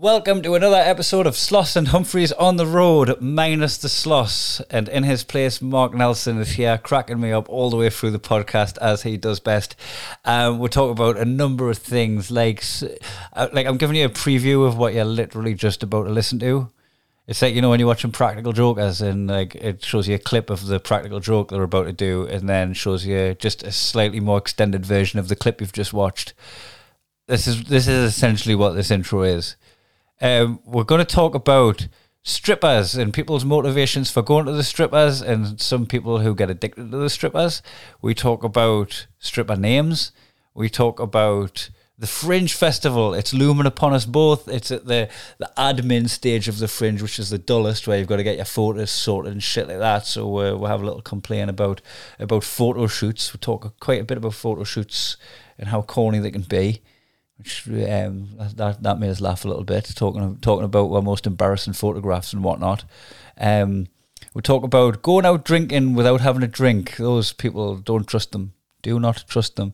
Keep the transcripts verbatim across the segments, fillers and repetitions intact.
Welcome to another episode of Sloss and Humphreys on the road, minus the sloss. And in his place, Mark Nelson is here, cracking me up all the way through the podcast, as he does best. Um, we'll talk about a number of things, like, like I'm giving you a preview of what you're literally just about to listen to. It's like, you know, when you're watching Practical Jokers and like it shows you a clip of the practical joke they're about to do and then shows you just a slightly more extended version of the clip you've just watched. This is, this is essentially what this intro is. Um, we're going to talk about strippers and people's motivations for going to the strippers and some people who get addicted to the strippers. We talk about stripper names. We talk about the Fringe Festival. It's looming upon us both. It's at the, the admin stage of the Fringe, which is the dullest, where you've got to get your photos sorted and shit like that. So uh, we'll have a little complaint about, about photo shoots. We'll talk quite a bit about photo shoots and how corny they can be. Which um, that that made us laugh a little bit, talking talking about our most embarrassing photographs and whatnot. Um, we talk about going out drinking without having a drink. Those people, don't trust them. Do not trust them.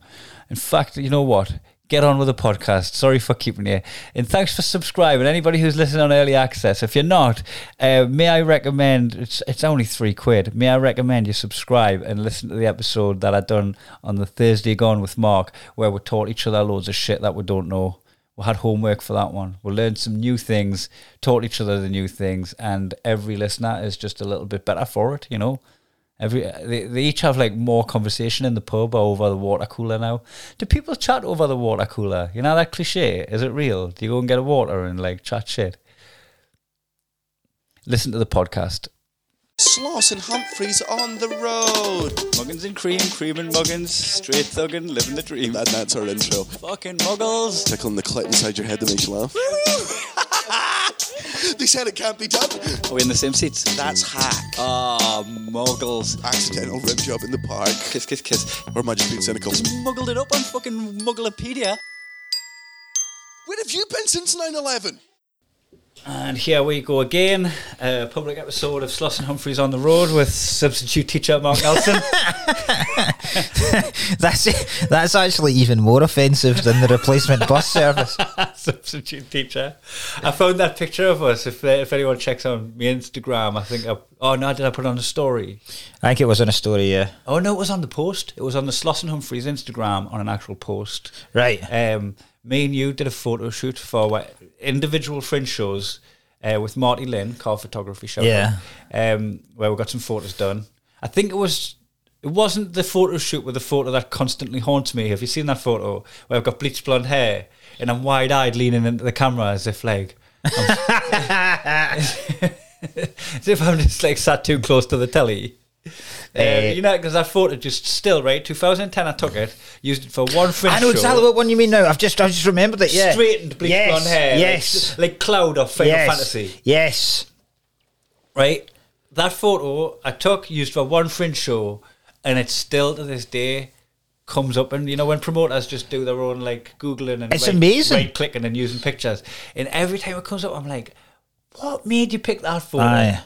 In fact, you know what? Get on with the podcast. Sorry for keeping you. And thanks for subscribing. Anybody who's listening on early access, if you're not, uh, may I recommend, it's it's only three quid, may I recommend you subscribe and listen to the episode that I done on the Thursday Gone with Mark, where we taught each other loads of shit that we don't know. We had homework for that one. We learned some new things, taught each other the new things, and every listener is just a little bit better for it, you know. Every they, they each have like more conversation in the pub or over the water cooler now. Do people chat over the water cooler? You know that cliche? Is it real? Do you go and get a water and like chat shit? Listen to the podcast. Sloss and Humphreys on the road. Muggins and cream, cream and muggins, straight thuggin', living the dream. And that's our intro. Fucking muggles. Tickling the clit inside your head to make you laugh. They said it can't be done. Are we in the same seats? That's hack. Ah, oh, muggles. Accidental rib job in the park. Kiss, kiss, kiss. Or am I just being cynical? Just muggled it up on fucking Mugglepedia. Where have you been since nine eleven? And here we go again. A public episode of Sloss and Humphreys on the road with substitute teacher Mark Nelson. that's that's actually even more offensive than the replacement bus service. Substitute teacher. I found that picture of us. If uh, if anyone checks on my Instagram, I think I... Oh, no, did I put it on a story? I think it was on a story, yeah. Oh, no, it was on the post. It was on the Sloss and Humphreys Instagram on an actual post. Right. Um... Me and you did a photo shoot for individual Fringe shows uh, with Marty Lynn, Carl Photography Show. Yeah. Um, where we got some photos done. I think it was, it wasn't the photo shoot with the photo that constantly haunts me. Have you seen that photo where I've got bleached blonde hair and I'm wide-eyed leaning into the camera as if like... as if I'm just like sat too close to the telly. Um, you know, because that photo just still, right, two thousand ten I took it, used it for one Fringe show. I know exactly what one you mean now. I've just I've just remembered it, yeah. Straightened, bleached yes, blonde hair. Yes. Like, like Cloud of Final yes, Fantasy. Yes. Right? That photo I took, used for one Fringe show, and it's still to this day comes up. And you know, when promoters just do their own, like, Googling and it's like, amazing. Right-clicking and using pictures. And every time it comes up, I'm like, what made you pick that photo? Aye.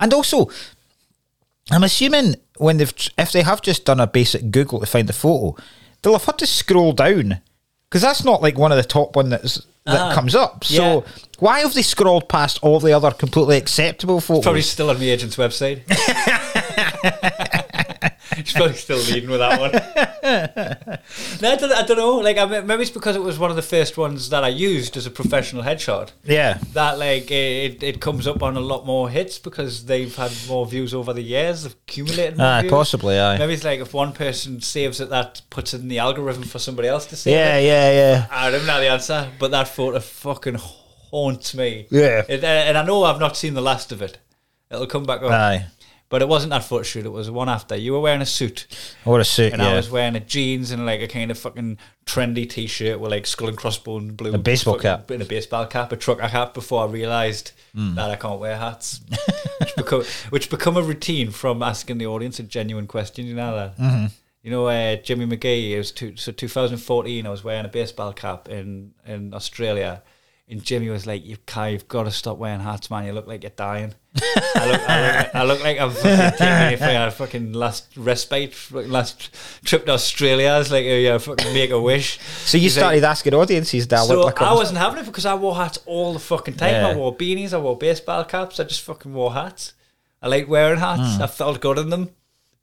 And also... I'm assuming when they've if they have just done a basic Google to find the photo, they'll have had to scroll down because that's not like one of the top one that's, that ah, comes up. So yeah. Why have they scrolled past all the other completely acceptable photos? It's probably still on the agent's website. She's probably still leading with that one. No, I don't, I don't know. Like, maybe it's because it was one of the first ones that I used as a professional headshot. Yeah. That, like, it, it comes up on a lot more hits because they've had more views over the years. They've accumulated more aye, views. Possibly, aye. Maybe it's like if one person saves it, that puts it in the algorithm for somebody else to save yeah, it. Yeah, yeah, yeah. I don't know the answer, but that photo fucking haunts me. Yeah. It, and I know I've not seen the last of it. It'll come back up. Aye. But it wasn't that photo shoot, it was the one after. You were wearing a suit. I wore a suit, and yeah. And I was wearing a jeans and like a kind of fucking trendy T-shirt with like skull and crossbone blue. A baseball cap. And a baseball cap, a trucker hat, before I realised mm. that I can't wear hats. which, become, which become a routine from asking the audience a genuine question, you know that? Mm-hmm. You know, uh, Jimmy McGee, it was two, so twenty fourteen I was wearing a baseball cap in, in Australia. And Jimmy was like, "You've you've got to stop wearing hats, man. You look like you're dying." I, look, I, look, I look like I'm fucking taking if I had a fucking last respite, last trip to Australia. It's like, yeah, fucking make a wish. So you He's started like, asking audiences that. So like I wasn't having it because I wore hats all the fucking time. Yeah. I wore beanies, I wore baseball caps, I just fucking wore hats. I liked wearing hats. Mm. I felt good in them.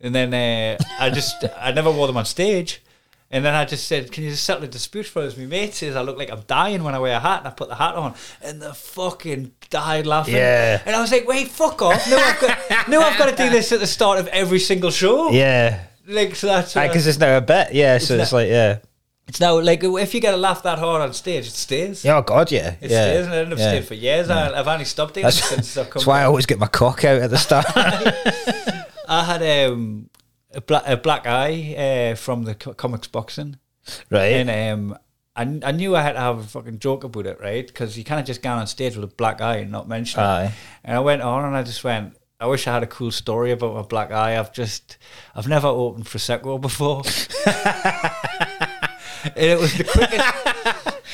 And then uh, I just, I never wore them on stage. And then I just said, "Can you just settle the dispute for us? My mate says I look like I'm dying when I wear a hat," and I put the hat on, and the fucking died laughing. Yeah. And I was like, "Wait, fuck off! No, I've got, no, I've got to do this at the start of every single show." Yeah. Like so that's because it's now a bet. Yeah. So it's, it's now, like yeah. It's now like if you get a laugh that hard on stage, it stays. Oh God, yeah. It yeah. stays, and I've yeah. stayed for years. Yeah. I, I've only stopped doing it since I've come. That's why I always get my cock out at the start. I had um. A black, a black eye uh, from the co- comics boxing, right? And um, I, I knew I had to have a fucking joke about it, right? Because you kind of just go on stage with a black eye and not mention Aye. it. And I went on and I just went, "I wish I had a cool story about my black eye. I've just, I've never opened Prosecco before," and it was the quickest.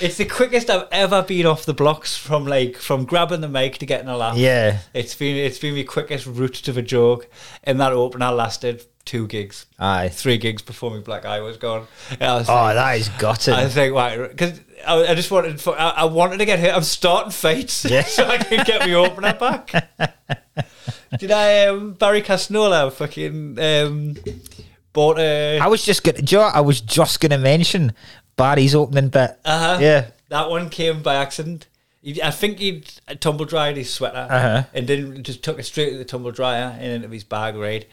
It's the quickest I've ever been off the blocks from like from grabbing the mic to getting a laugh. Yeah, it's been it's been the quickest route to the joke, and that opener lasted two gigs, aye, three gigs before my black eye was gone. And I was oh, like, that is gutted. I was like, why? Because I, I just wanted, I, I wanted to get hit. I'm starting fights yeah. so I can get my opener back. Did I? Um, Barry Castanola fucking um, bought a. I was just gonna. Joe, I was just gonna mention Barry's opening bit. Uh huh. Yeah, that one came by accident. I think he'd tumble dried his sweater uh-huh. and then just took it straight to the tumble dryer and into his bag, right?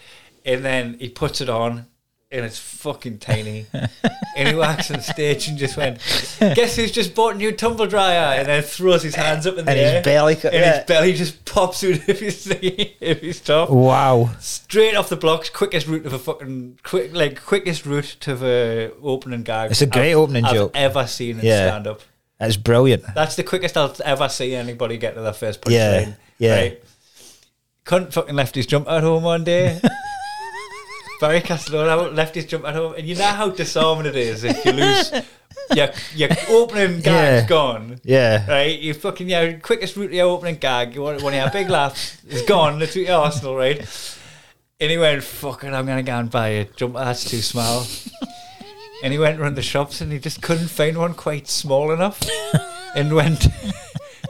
And then he puts it on, and it's fucking tiny. And he walks on stage and just went, "Guess who's just bought a new tumble dryer?" And then throws his hands up in the and air. His belly co- and yeah. his belly just pops out of his, of his top. Wow. Straight off the blocks, quickest route of a fucking, quick like quickest route to the opening gag. It's a great I've, opening I've joke. I've ever seen in yeah. stand-up. That's brilliant. That's the quickest I'll ever see anybody get to their first punchline. Yeah, line, yeah. Right? Cunt fucking left his jumper at home one day. Barry Castanola left his jumper at home, and you know how disarming it is if you lose your your opening gag's yeah. gone. Yeah, right. You fucking yeah, quickest route to your opening gag. You want one of your big laughs is gone. Let's your Arsenal, right? And he went, "Fuck it, I'm gonna go and buy a jumper that's too small." And he went around the shops, and he just couldn't find one quite small enough, and went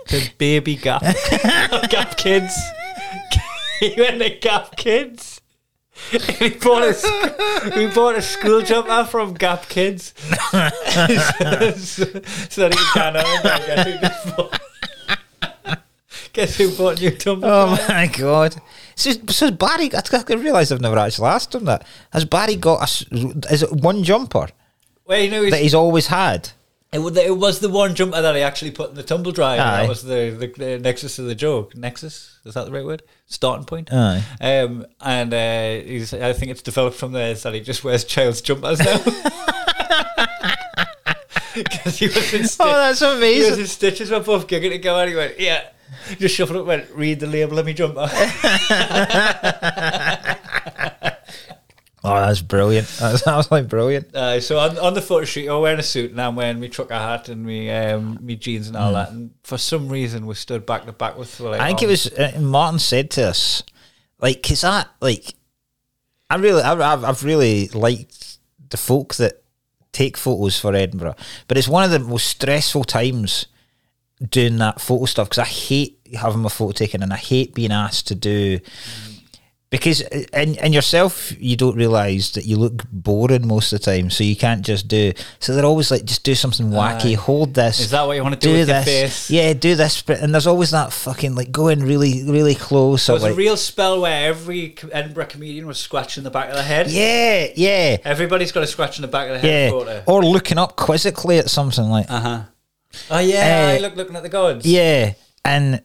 to Baby Gap, Gap Kids. He went to Gap Kids. he bought a he bought a school jumper from Gap Kids so, so that he can out guess, guess who bought new tumble oh dryer? My god, so, so Barry I, I realise I've never actually asked him that. Has Barry got a, is it one jumper well, you know, he's, that he's always had? It was the one jumper that I actually put in the tumble dryer. Aye. That was the, the, the nexus of the joke. Nexus? Is that the right word? Starting point. Aye. Um, and uh, he's, I think it's developed from there that he just wears child's jumpers now. Because he was in stitches. Oh, that's amazing. He was in stitches. We're both gigging to go, and he went, yeah. Just shuffled up and went, "Read the label of me jumper." Oh, that's brilliant. That sounds like brilliant. Uh, so on, on the photo shoot, I'm wearing a suit and I'm wearing my trucker hat and my, um, my jeans and all mm. that. And for some reason, we stood back to back with... Like, I think oh. it was... Uh, Martin said to us, like, because I, like, I really, I, I've, I've really liked the folk that take photos for Edinburgh, but it's one of the most stressful times doing that photo stuff because I hate having my photo taken and I hate being asked to do... Mm. Because in, in yourself, you don't realise that you look boring most of the time, so you can't just do... So they're always like, just do something wacky, uh, hold this. Is that what you want to do, do with this, your face? Yeah, do this. And there's always that fucking, like, go in really, really close. There was like, a real spell where every Edinburgh comedian was scratching the back of their head. Yeah, yeah. Everybody's got a scratch in the back of their head. Yeah. Photo. Or looking up quizzically at something like... Uh-huh. Oh, yeah, uh, look, looking at the gods. Yeah, and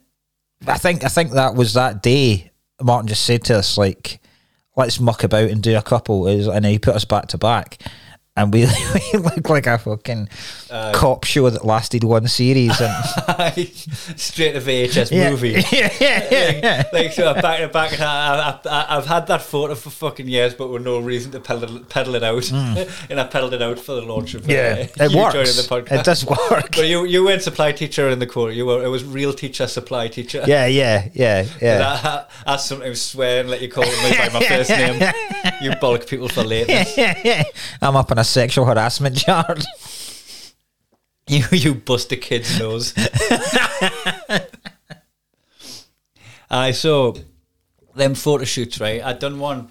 I think I think that was that day... Martin just said to us, like, let's muck about and do a couple, and he put us back to back. And we, we looked like a fucking uh, cop show that lasted one series. And straight to V H S yeah. movie. Yeah, yeah, yeah. Like, yeah. like so I back to back, and I, I, I, I've had that photo for fucking years, but with no reason to peddle, peddle it out. Mm. And I peddled it out for the launch of yeah, uh, it you works. Joining the podcast. It does work. But you, you weren't supply teacher in the quarter. You were. It was real teacher, supply teacher. Yeah, yeah, yeah, yeah. I, I, I sometimes swear and let you call me by my first name. You bulk people for lateness. Yeah, yeah, yeah. I'm up on a sexual harassment yard. you you bust a kid's nose. I saw them photo shoots, right? I'd done one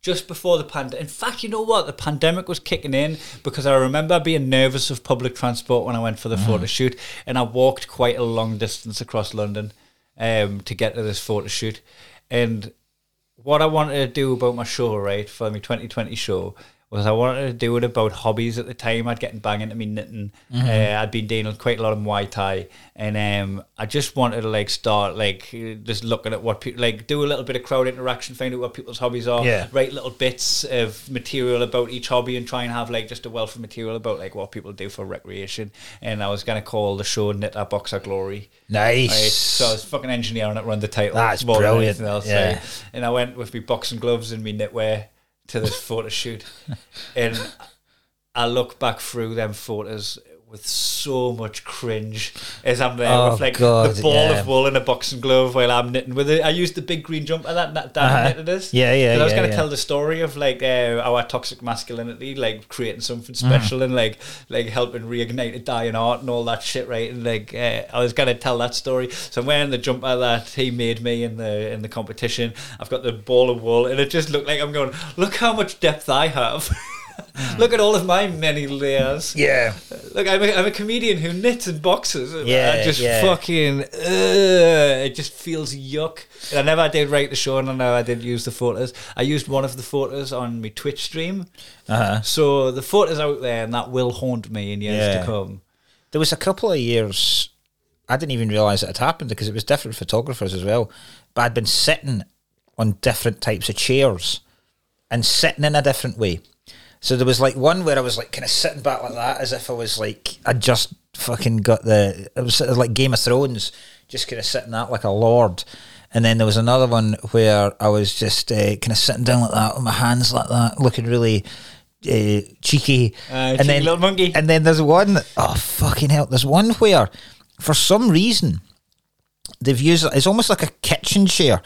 just before the pandemic. In fact, you know what? The pandemic was kicking in because I remember being nervous of public transport when I went for the mm. photo shoot, and I walked quite a long distance across London um, to get to this photo shoot. And what I wanted to do about my show, right, for my twenty twenty show, was I wanted to do it about hobbies at the time. I'd gotten bang into me knitting. Mm-hmm. Uh, I'd been dealing with quite a lot of Muay Thai. And um, I just wanted to, like, start, like, just looking at what people, like, do a little bit of crowd interaction, find out what people's hobbies are, yeah. write little bits of material about each hobby and try and have, like, just a wealth of material about, like, what people do for recreation. And I was going to call the show Knitter Boxer Glory. Nice. Right? So I was fucking engineering it, run the title. That's more brilliant. Than anything else, yeah. right? And I went with me boxing gloves and me knitwear to this photo shoot, and I look back through them photos with so much cringe as I'm there oh with like God, the ball yeah. of wool and a boxing glove while I'm knitting with it. I used the big green jumper that that Dan uh-huh. knitted us. Yeah, yeah, yeah. I was going to yeah. tell the story of like uh, our toxic masculinity, like creating something special mm. and like like helping reignite a dying art and all that shit, right? And like uh, I was going to tell that story. So I'm wearing the jumper that he made me in the in the competition. I've got the ball of wool, and it just looked like I'm going, look how much depth I have. Mm. Look at all of my many layers. Yeah. Look, I'm a, I'm a comedian who knits and boxes. And yeah, I just yeah. fucking, uh, it just feels yuck. And I never did write the show, and I know I didn't use the photos. I used one of the photos on my Twitch stream. Uh-huh. So the photos out there, and that will haunt me in years yeah. to come. There was a couple of years, I didn't even realise it had happened because it was different photographers as well. But I'd been sitting on different types of chairs and sitting in a different way. So there was like one where I was like kind of sitting back like that as if I was like, I just fucking got the, it was like Game of Thrones, just kind of sitting that like a lord. And then there was another one where I was just uh, kind of sitting down like that with my hands like that, looking really uh, cheeky. Uh, and cheeky then, little monkey. And then there's one, oh fucking hell, there's one where for some reason they've used, it's almost like a kitchen chair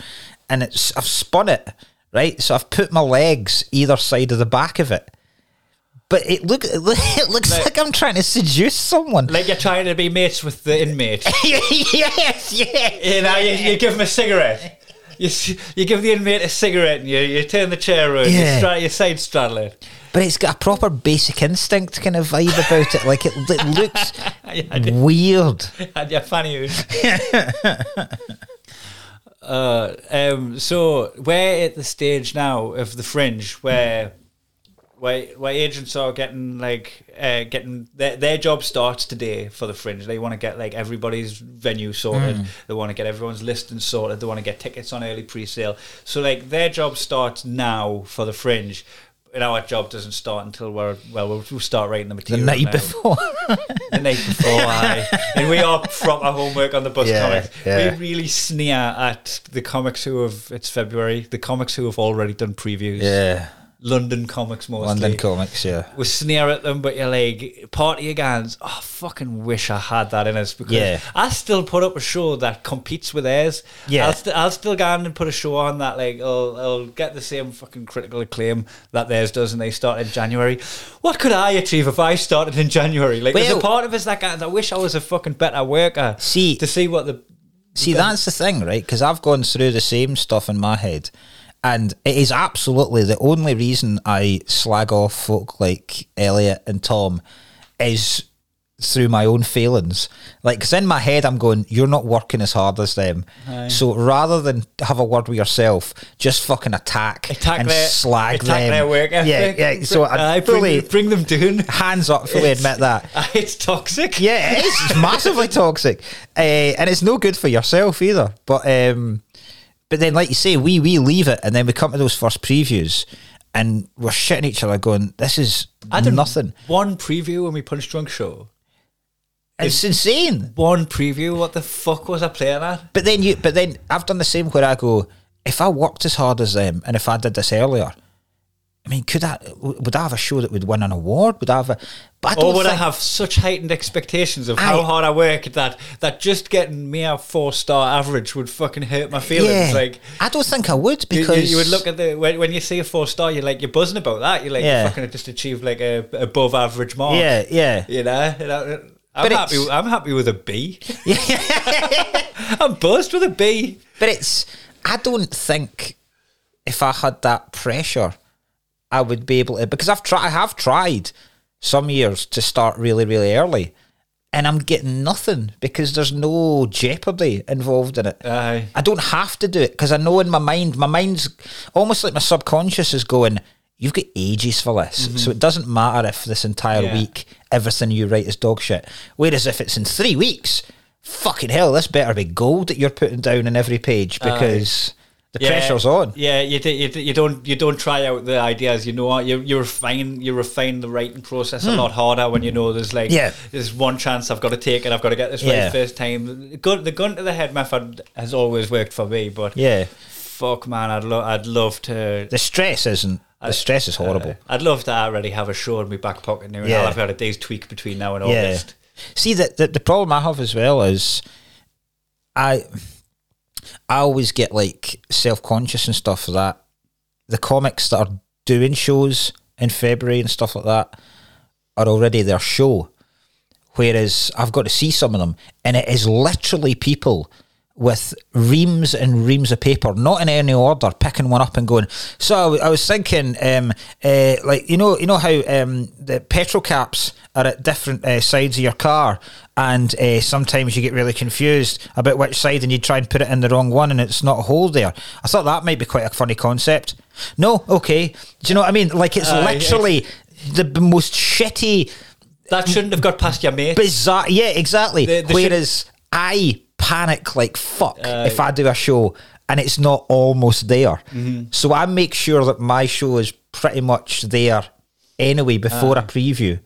and it's I've spun it, right? So I've put my legs either side of the back of it. But it look it looks like, like I'm trying to seduce someone. Like you're trying to be mates with the inmate. yes, yes. You know, yes. You, you give him a cigarette. You you give the inmate a cigarette, and you you turn the chair around. Yeah. You, stra- you side straddle it. But it's got a proper Basic Instinct kind of vibe about it. Like it, it looks yeah, weird. And you're funny. uh, um, so we're at the stage now of the Fringe where. Mm. Why, why agents are getting like uh, getting their, their job starts today for the Fringe. They want to get like everybody's venue sorted. Mm. They want to get everyone's listing sorted. They want to get tickets on early pre-sale. So like their job starts now for the Fringe, and our job doesn't start until we're well we'll, we'll start writing the material the night now. before. the night before, aye. And we are proper homework on the bus yeah, comics. Yeah. We really sneer at the comics who have it's February. The comics who have already done previews. Yeah. London comics mostly. London comics, yeah. We sneer at them, but you're like, party against, oh, I fucking wish I had that in us because yeah. I still put up a show that competes with theirs. Yeah. I'll, st- I'll still go on and put a show on that, like, I'll, I'll get the same fucking critical acclaim that theirs does and they start in January. What could I achieve if I started in January? Like, well, there's a part of us that I wish I was a fucking better worker see, to see what the... See, the, that's the thing, right? Because I've gone through the same stuff in my head. And it is absolutely the only reason I slag off folk like Elliot and Tom is through my own failings. Like, because in my head I'm going, you're not working as hard as them. Aye. So rather than have a word with yourself, just fucking attack, attack and their, slag attack them. Attack their work ethic. Yeah, yeah. So I, I fully... Bring, bring them down. Hands up, fully it's, admit that. It's toxic. Yeah, it is. It's massively toxic. Uh, and it's no good for yourself either. But... um But then, like you say, we we leave it, and then we come to those first previews, and we're shitting each other going, this is I did nothing. One preview when we punched Drunk Show. It's, it's insane. One preview, what the fuck was I playing at? But then you, but then I've done the same where I go, if I worked as hard as them and if I did this earlier, I mean, could I, would I have a show that would win an award? Would I have a, but I don't Or would think, I have such heightened expectations of I, how hard I work that, that just getting me a four-star average would fucking hurt my feelings. Yeah, like I don't think I would because... You, you would look at the... When, when you see a four-star, you're like, you're buzzing about that. You're like, yeah. you're fucking just achieved like a above-average mark. Yeah, yeah. You know? You know? I'm happy, I'm happy with a B. Yeah. I'm buzzed with a B. But it's... I don't think if I had that pressure... I would be able to, because I've tried, I have tried some years to start really, really early and I'm getting nothing because there's no jeopardy involved in it. Aye. I don't have to do it because I know in my mind, my mind's almost like my subconscious is going, you've got ages for this. Mm-hmm. So it doesn't matter if this entire yeah. week, everything you write is dog shit. Whereas if it's in three weeks, fucking hell, this better be gold that you're putting down in every page because... Aye. The yeah, pressure's on. Yeah, you, you you don't you don't try out the ideas. You know, you you refine you refine the writing process mm. a lot harder when you know there's like yeah. there's one chance I've got to take and I've got to get this yeah. right first time. The gun, the gun to the head method has always worked for me, but yeah, fuck man, I'd love I'd love to. The stress isn't. The stress is horrible. Uh, I'd love to already have a show in my back pocket now. Yeah. I've got a day's tweak between now and yeah. August. See that the, the problem I have as well is, I. I always get like self-conscious and stuff like that. The comics that are doing shows in February and stuff like that are already their show, whereas I've got to see some of them and it is literally people with reams and reams of paper, not in any order, picking one up and going, so I was thinking um, uh, like you know you know how um, the petrol caps are at different uh, sides of your car and uh, sometimes you get really confused about which side and you try and put it in the wrong one and it's not a hole there. I thought that might be quite a funny concept. No, okay, do you know what I mean? Like it's uh, literally yes. the most shitty that shouldn't have got past your mate bizarre yeah exactly the, the whereas should- I panic like fuck uh, if I do a show and it's not almost there. Mm-hmm. So I make sure that my show is pretty much there anyway before uh, a preview.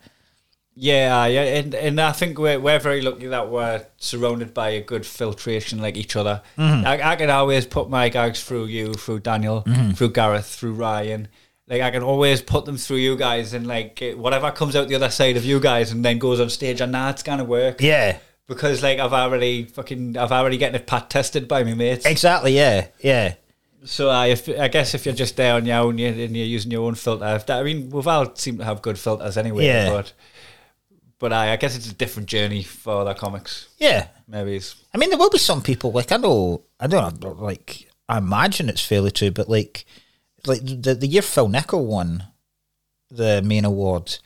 Yeah, yeah, and and I think we're we're very lucky that we're surrounded by a good filtration like each other. Mm-hmm. I, I can always put my gags through you, through Daniel, mm-hmm. through Gareth, through Ryan. Like I can always put them through you guys, and like whatever comes out the other side of you guys and then goes on stage, I know it's gonna work. Yeah. Because like I've already fucking I've already getting it pat tested by my mates. Exactly. Yeah. Yeah. So I uh, if I guess if you're just there on your own and you're using your own filter, if that, I mean we've all seemed to have good filters anyway. Yeah. But but I, I guess it's a different journey for other comics. Yeah. Maybe. It's... I mean there will be some people like I know I don't know like I imagine it's fairly true, but like like the the year Phil Nicol won the main award,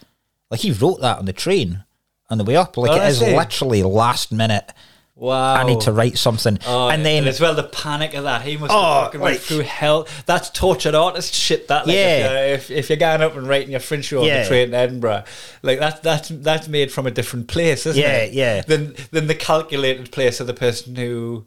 like he wrote that on the train. On the way up, like oh, it is it. literally last minute. Wow! I need to write something, oh, and then and as well the panic of that. He must oh, have like, went through hell. That's tortured artist shit. That like, yeah. If, if you're going up and writing your fringe show yeah. on the train to Edinburgh, like that's that's that's made from a different place, isn't yeah, it? Yeah, yeah. Than than the calculated place of the person who.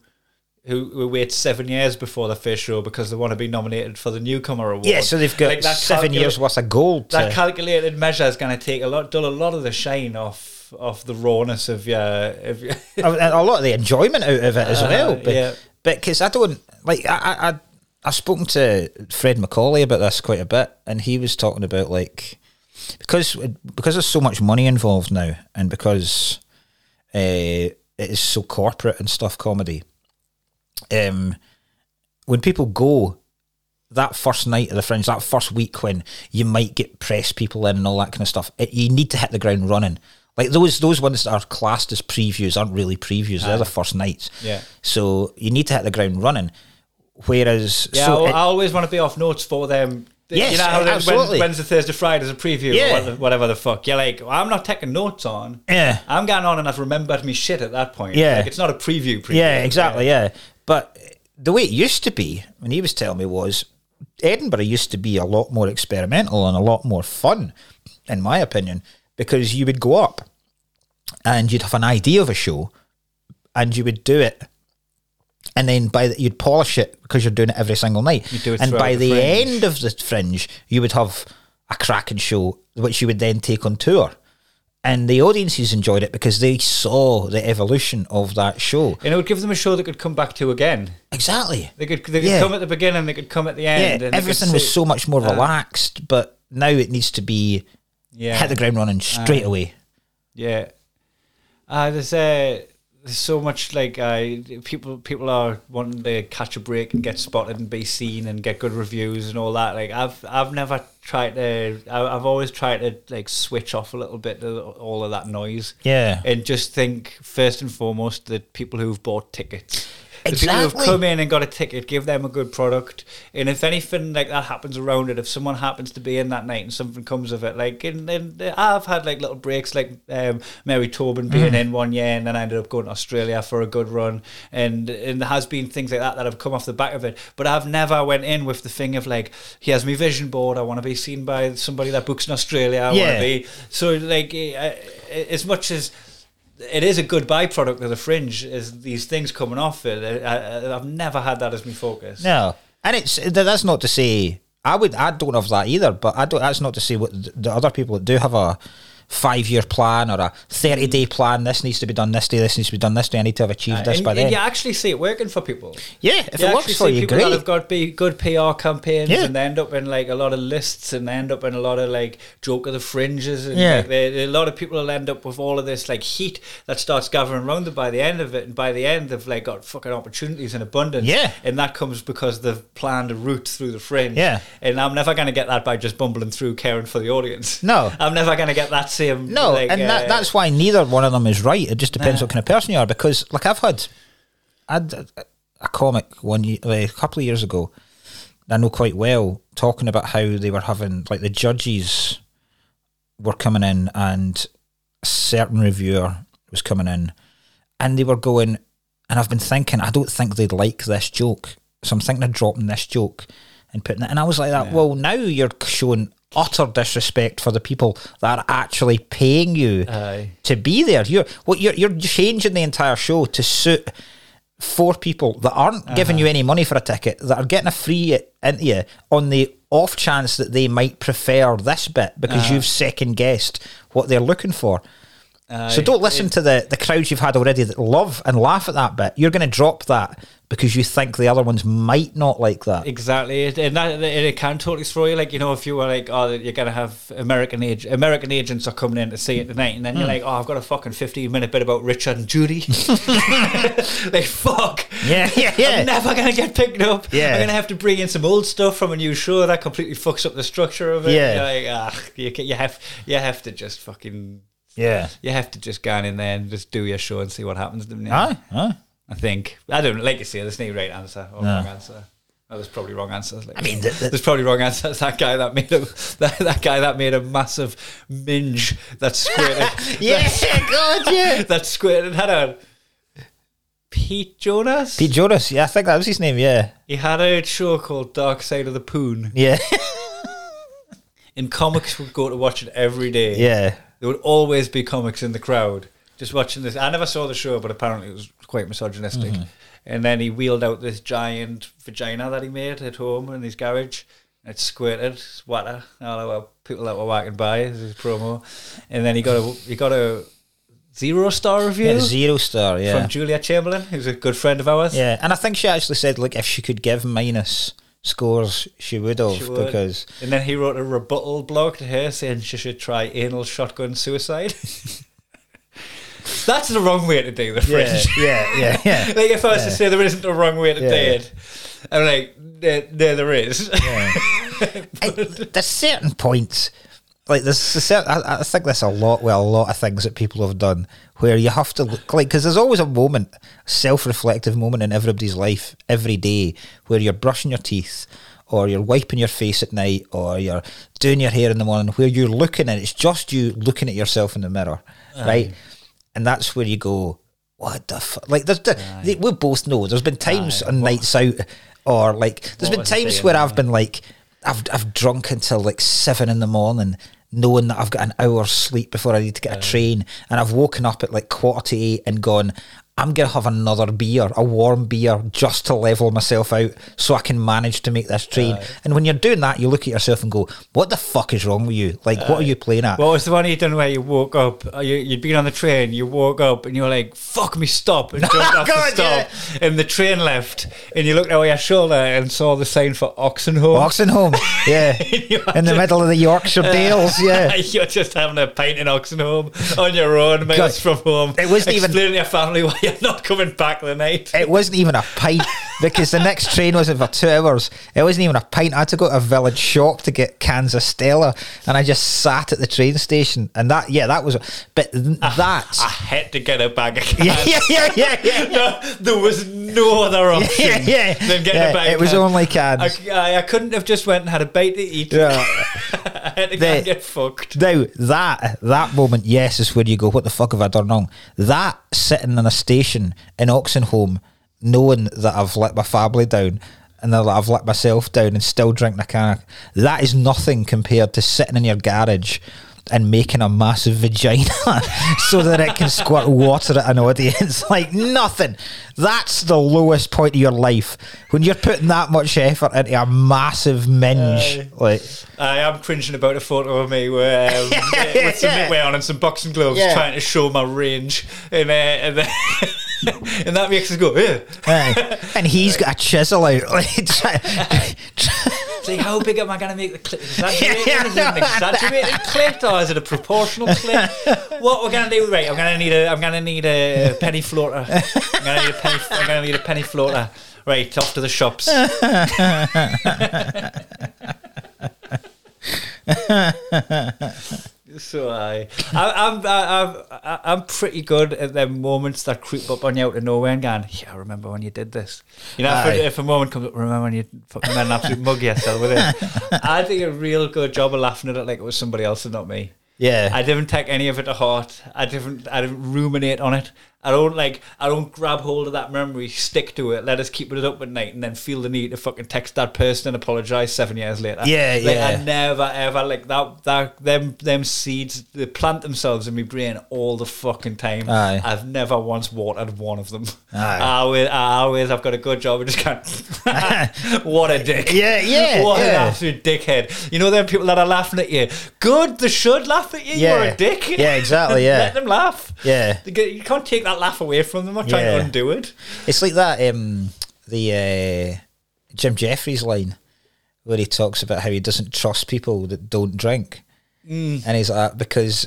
Who, who waits seven years before the first show because they want to be nominated for the Newcomer Award. Yeah, so they've got like that seven calcul- years worth of gold. That to- calculated measure is going to take a lot, dull a lot of the shine off, off the rawness of your... Of your and a lot of the enjoyment out of it as uh, well. But yeah. because I don't... Like, I, I, I've spoken to Fred McCauley about this quite a bit, and he was talking about, like... Because, because there's so much money involved now, and because uh, it is so corporate and stuff, comedy... Um, when people go that first night of the Fringe, that first week when you might get press people in and all that kind of stuff, it, you need to hit the ground running. Like those those ones that are classed as previews aren't really previews; they're uh, the first nights. Yeah. So you need to hit the ground running. Whereas, yeah, so I, it, I always want to be off notes for them. Yes, you know, absolutely. Wednesday, Thursday, Friday's a preview, yeah. or whatever the fuck. You're like, well, I'm not taking notes on. Yeah. I'm going on and I've remembered me shit at that point. Yeah. Like, it's not a preview. preview yeah, exactly. Yeah. yeah. But the way it used to be, when he was telling me, was Edinburgh used to be a lot more experimental and a lot more fun, in my opinion, because you would go up and you'd have an idea of a show and you would do it And then by the, you'd polish it because you're doing it every single night. You do it and by the, the end of the Fringe, you would have a cracking show, which you would then take on tour. And the audiences enjoyed it because they saw the evolution of that show. And it would give them a show they could come back to again. Exactly. They could they could yeah. come at the beginning, they could come at the end. Yeah, and everything was so much more uh, relaxed, but now it needs to be yeah. hit the ground running straight uh, away. Yeah. Uh, there's, uh, there's so much, like, uh, people people are wanting to catch a break and get spotted and be seen and get good reviews and all that. Like, I've I've never... try to I've always tried to like switch off a little bit to all of that noise, yeah, and just think first and foremost that people who've bought tickets, exactly, the people who've come in and got a ticket, give them a good product. And if anything like that happens around it, if someone happens to be in that night and something comes of it, like, and then I've had like little breaks, like um, Mary Tobin being mm. in one year, and then I ended up going to Australia for a good run, and and there has been things like that that have come off the back of it, but I've never went in with the thing of like, here's my vision board, I want to be seen by somebody that books in Australia. I yeah. want to be. So like, I, as much as it is a good byproduct of the Fringe, is these things coming off it, I, I've never had that as my focus. No, and it's that's not to say I would. I don't have that either. But I don't. That's not to say what the other people that do have a five-year plan or a thirty-day plan. This needs to be done this day. This needs to be done this day. I need to have achieved uh, this and, by and then. You actually see it working for people. Yeah, if you it works for you, people great. That have got be good P R campaigns, yeah. and they end up in like a lot of lists, and they end up in a lot of like joke of the fringes, and yeah. like they, a lot of people will end up with all of this like heat that starts gathering around them by the end of it, and by the end they've like got fucking opportunities in abundance. Yeah, and that comes because they've planned a route through the Fringe. Yeah, and I'm never going to get that by just bumbling through, caring for the audience. No, I'm never going to get that. Him, no, like, and that, uh, that's why neither one of them is right. It just depends nah. what kind of person you are. Because, like, I've had, I had a comic one year, a couple of years ago, I know quite well, talking about how they were having, like, the judges were coming in, and a certain reviewer was coming in, and they were going, and I've been thinking, I don't think they'd like this joke, so I'm thinking of dropping this joke and putting it. And I was like, that. Yeah. Well, now you're showing utter disrespect for the people that are actually paying you Aye. To be there. You're well, you're you're changing the entire show to suit four people that aren't uh-huh. giving you any money for a ticket, that are getting a free into you on the off chance that they might prefer this bit because uh-huh. you've second guessed what they're looking for. Aye. So don't listen it, to the, the crowds you've had already that love and laugh at that bit. You're going to drop that because you think the other ones might not like that. Exactly. And, that, and it can totally throw you. Like, you know, if you were like, oh, you're going to have American age, American agents are coming in to see it tonight, and then mm. you're like, oh, I've got a fucking fifteen-minute bit about Richard and Judy. Like, fuck. Yeah, yeah, yeah. I'm never going to get picked up. Yeah. I'm going to have to bring in some old stuff from a new show that completely fucks up the structure of it. Yeah. You're like, ah, you, you, have, you have to just fucking... Yeah, you have to just go in there and just do your show and see what happens. Don't you? Aye, aye. I think I don't like you say. There's no right answer or no. wrong answer. Oh, there's probably wrong answers. Like, I mean, the, the, there's probably wrong answers. That guy that made a that, that guy that made a massive minge that squirted. Yeah, that, God, yeah. That squirted. Had a Pete Jonas. Pete Jonas. Yeah, I think that was his name. Yeah, he had a show called Dark Side of the Poon. Yeah. And comics would go to watch it every day. Yeah. There would always be comics in the crowd just watching this. I never saw the show, but apparently it was quite misogynistic. Mm-hmm. And then he wheeled out this giant vagina that he made at home in his garage. It squirted, water, all over people that were walking by. This is his promo. And then he got a he got a zero star review. Yeah, zero star, yeah. From Julia Chamberlain, who's a good friend of ours. Yeah, and I think she actually said, like, if she could give minus scores, she would have, she would. Because and then he wrote a rebuttal blog to her saying she should try anal shotgun suicide. That's the wrong way to do the Fringe. Yeah, yeah, yeah, yeah. Like, if I was yeah. to say there isn't a wrong way to yeah. do it, I'm like, there, there, there is. Yeah. It, there's certain points, like there's a certain, I, I think there's a lot with a lot of things that people have done where you have to look, like, because there's always a moment, self-reflective moment in everybody's life every day where you're brushing your teeth or you're wiping your face at night or you're doing your hair in the morning where you're looking at, it's just you looking at yourself in the mirror, Aye. Right? And that's where you go, what the fuck? Like, there's, they, we both know, there's been times Aye. On what? Nights out or, like, there's what been times where I've been, like, I've I've drunk until, like, seven in the morning knowing that I've got an hour's sleep before I need to get yeah. a train, and I've woken up at like quarter to eight and gone, I'm going to have another beer, a warm beer, just to level myself out so I can manage to make this train. Aye. And when you're doing that, you look at yourself and go, what the fuck is wrong with you? Like, Aye. What are you playing at? What was the one you done where you woke up, you, you'd been on the train, you woke up and you were like, fuck me, stop, and jumped off God, the stop, yeah. and the train left, and you looked over your shoulder and saw the sign for Oxenholme. Oxenholme, yeah. In the just, middle of the Yorkshire uh, Dales, yeah. You're just having a pint in Oxenholme on your own, miles from home. It wasn't even... Explaining to your family why you're not coming back the night. It wasn't even a pint, because the next train wasn't for two hours. It wasn't even a pint. I had to go to a village shop to get cans of Stella, and I just sat at the train station. And that, yeah, that was... But that... I had to get a bag of cans. Yeah, yeah, yeah, yeah, yeah. No, there was no other option yeah, yeah, yeah. than getting yeah, a bag of cans. It was only cans. I, I couldn't have just went and had a bite to eat. Yeah. I had to the, get fucked. Now, that, that moment, yes, is where you go, what the fuck have I done wrong? That, sitting in a station in Oxenholme, knowing that I've let my family down and that I've let myself down and still drinking a can, that is nothing compared to sitting in your garage and making a massive vagina so that it can squirt water at an audience. Like, nothing. That's the lowest point of your life, when you're putting that much effort into a massive minge. Uh, like, I am cringing about a photo of me where, um, yeah, with some yeah. midway on and some boxing gloves yeah. trying to show my range. And, uh, and, then and that makes us go, yeah. Uh, and he's got a chisel out. Like, how big am I going to make the clip? Is that yeah, is it an exaggerated clip or is it a proportional clip? What we're going to do? Right, I'm going to need a. I'm going to need a penny floater. I'm going to need a penny. I'm going to need a penny floater. Right, off to the shops. So I, I, I'm, I, I'm, I'm pretty good at them moments that creep up on you out of nowhere and going, yeah, I remember when you did this. You know, if, if a moment comes up, remember when you fucking made an absolute mug yourself with it. I did a real good job of laughing at it like it was somebody else and not me. Yeah, I didn't take any of it to heart. I didn't. I didn't ruminate on it. I don't like. I don't grab hold of that memory, stick to it, let us keep it up at night, and then feel the need to fucking text that person and apologise seven years later. Yeah, like, yeah. I never ever like that. That them them seeds, they plant themselves in my brain all the fucking time. Aye. I've never once watered one of them. Aye. I always, I always, I've got a good job. I just can't. What a dick. Yeah, yeah. What yeah. an absolute dickhead. You know, them people that are laughing at you. Good, they should laugh. At you, yeah. You're a dick. Yeah, exactly. Yeah, let them laugh. Yeah, you can't take that laugh away from them. I'm trying yeah. to undo it. It's like that um, the uh, Jim Jeffries line where he talks about how he doesn't trust people that don't drink, mm. and he's like, because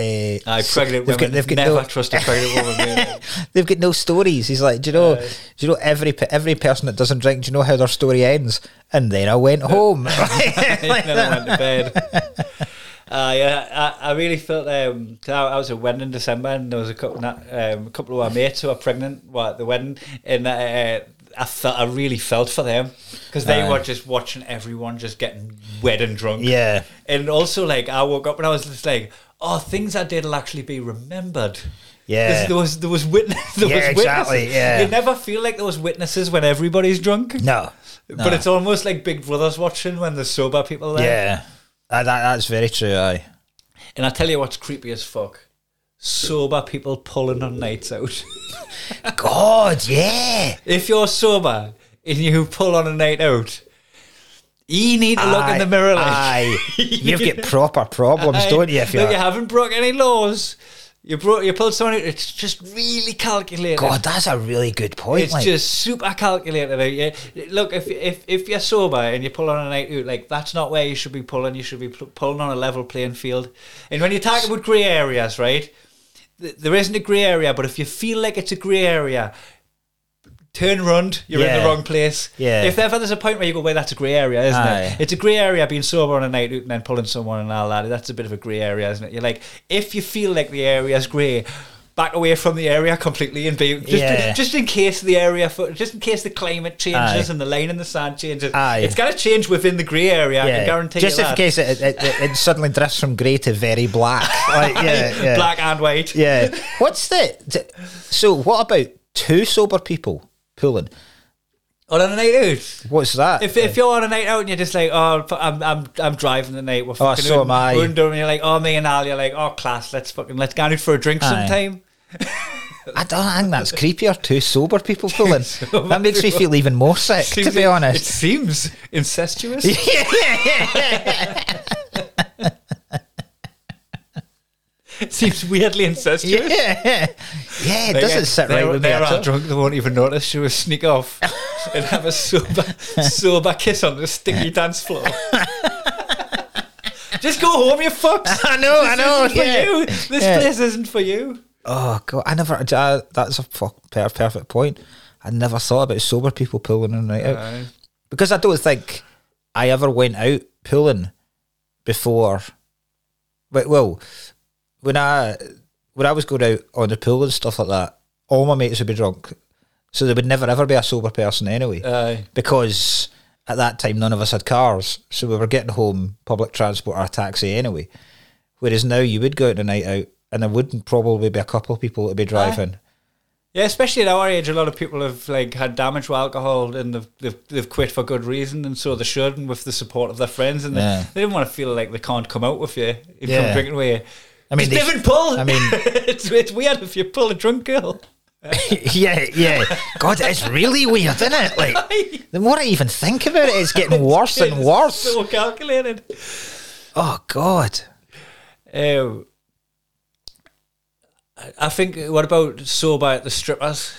uh, Aye, pregnant they've women got, they've got never no, trust a pregnant woman. Yeah. They've got no stories. He's like, do you know? Uh, do you know every every person that doesn't drink? Do you know how their story ends? And then I went home. Right? Like then I went to bed. Uh, yeah, I, I really felt. Um, I, I was at a wedding in December, and there was a couple, um, a couple of our mates who were pregnant at the wedding, and uh, I felt, I really felt for them because they uh, were just watching everyone just getting wet and drunk. Yeah, and also like I woke up and I was just like, oh, things I did will actually be remembered. Yeah, there was there was witness. There yeah, was witnesses. Exactly. Yeah, you never feel like there was witnesses when everybody's drunk. No, no. But it's almost like Big Brother's watching when there's sober people there. Yeah. Uh, that, that's very true, aye. And I tell you what's creepy as fuck. Sober people pulling on nights out. God, yeah. If you're sober and you pull on a night out, you need to aye, look in the mirror like... Aye. You've got proper problems, aye. Don't you? If you're... Look, you haven't broke any laws. You brought, you pulled someone out, it's just really calculated. God, that's a really good point. It's like, just super calculated out, yeah. Look, if, if if you're sober and you pull on a night out, like, that's not where you should be pulling. You should be pl- pulling on a level playing field. And when you talk about grey areas, right, th- there isn't a grey area, but if you feel like it's a grey area, turn round, you're yeah. in the wrong place. Yeah. If ever there's a point where you go, well, that's a grey area, isn't Aye. It? It's a grey area being sober on a night out and then pulling someone and all that. That's a bit of a grey area, isn't it? You're like, if you feel like the area's grey, back away from the area completely and be just, yeah. just in case the area, for, just in case the climate changes Aye. And the line in the sand changes. Aye. It's going to change within the grey area. Yeah. I can guarantee just you that. Just in case it, it, it, it suddenly drifts from grey to very black, like, yeah, yeah. black and white. Yeah. What's that? So, what about two sober people? Pulling on a night out. What's that? If if you're on a night out and you're just like, oh, I'm I'm I'm driving the night. We're fucking oh, so am I. And you're like, oh, me and Al. You're like, oh, class. Let's fucking let's go out for a drink Aye. Sometime. I don't think that's creepier. Two sober people pulling. Sober that makes people. me feel even more sick, seems to be honest. It seems incestuous. It seems weirdly incestuous. Yeah, yeah, it like, doesn't sit right with me at all. They're all drunk, they won't even notice. She will sneak off and have a sober, sober kiss on the stinky dance floor. Just go home, you fucks. I know, this I know. Isn't yeah. for you. This yeah. place isn't for you. Oh, God. I never, I, that's a perfect point. I never thought about sober people pulling and right out. Right. Because I don't think I ever went out pulling before. But, well, when I when I was going out on the pool and stuff like that, all my mates would be drunk. So there would never, ever be a sober person anyway. Aye. Because at that time, none of us had cars, so we were getting home public transport or a taxi anyway. Whereas now, you would go out on a night out, and there wouldn't probably be a couple of people that would be driving. Aye. Yeah, especially at our age, a lot of people have like had damage with alcohol, and they've they've, they've quit for good reason, and so they should, and with the support of their friends, and yeah. they, they don't want to feel like they can't come out with you if yeah. come drinking with you. I mean, it's different pull. I mean, it's it's weird if you pull a drunk girl. yeah, yeah. God, it's really weird, isn't it? Like, the more I even think about it, it's getting worse it's, and worse. So calculated. Oh God. Um, I think. What about sober at the strippers?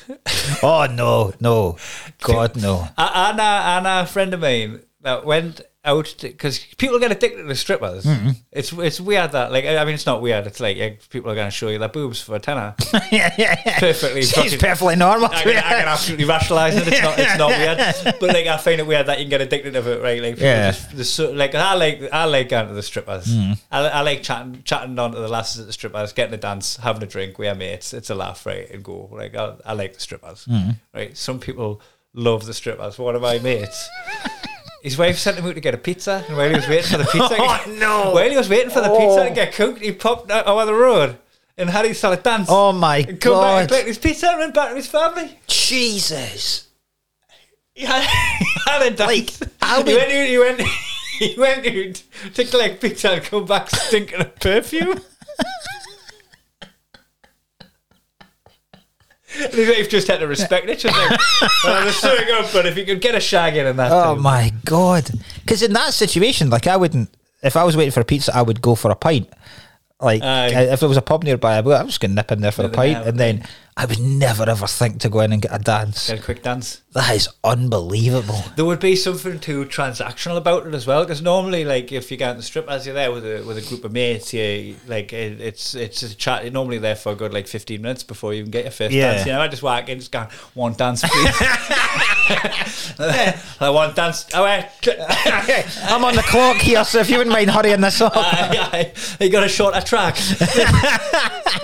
Oh no, no, God no. Anna, Anna, a friend of mine that went out because people get addicted to strippers. Mm-hmm. It's it's weird that like I mean it's not weird. It's like yeah, people are going to show you their boobs for a tenner. yeah, yeah, yeah. Perfectly, fucking, perfectly normal. I can, I can absolutely rationalise it. It's not it's not weird. But like I find it weird that you can get addicted to it, right? Like yeah. Just, so, like I like I like going to the strippers. Mm. I, I like chatting chatting on to the lasses at the strippers, getting a dance, having a drink. We are mates. It's a laugh, right? And go like I, I like the strippers, mm. right? Some people love the strippers. One of my mates. His wife sent him out to get a pizza, and while he was waiting for the pizza, oh, no. while he was waiting for the oh. pizza to get cooked, he popped out on the road and had his salad dance. Oh my and God! Come back and collect his pizza and went back to his family. Jesus! He had, he had a dance. Like, how did he went? Out, he went. He went out to collect pizza and come back stinking of perfume. And his wife just had to respect it. She was like, well, there's something up, but if you could get a shag in and that. Oh, too. My God. Because in that situation, like, I wouldn't, if I was waiting for a pizza, I would go for a pint. Like, I, if there was a pub nearby, I was just going to nip in there for a pint. Have, and then I would never, ever think to go in and get a dance. Get a quick dance. That is unbelievable. There would be something too transactional about it as well. Because normally, like, if you go out the strip, as you're there with a, with a group of mates, you, like, it, it's it's a chat. You're normally there for a good, like, fifteen minutes before you even get your first yeah. dance. You know, I just walk in, just go, one dance, please. I want dance. Oh, I'm on the clock here, so if you wouldn't mind hurrying this up. I, I, you got a shorter track.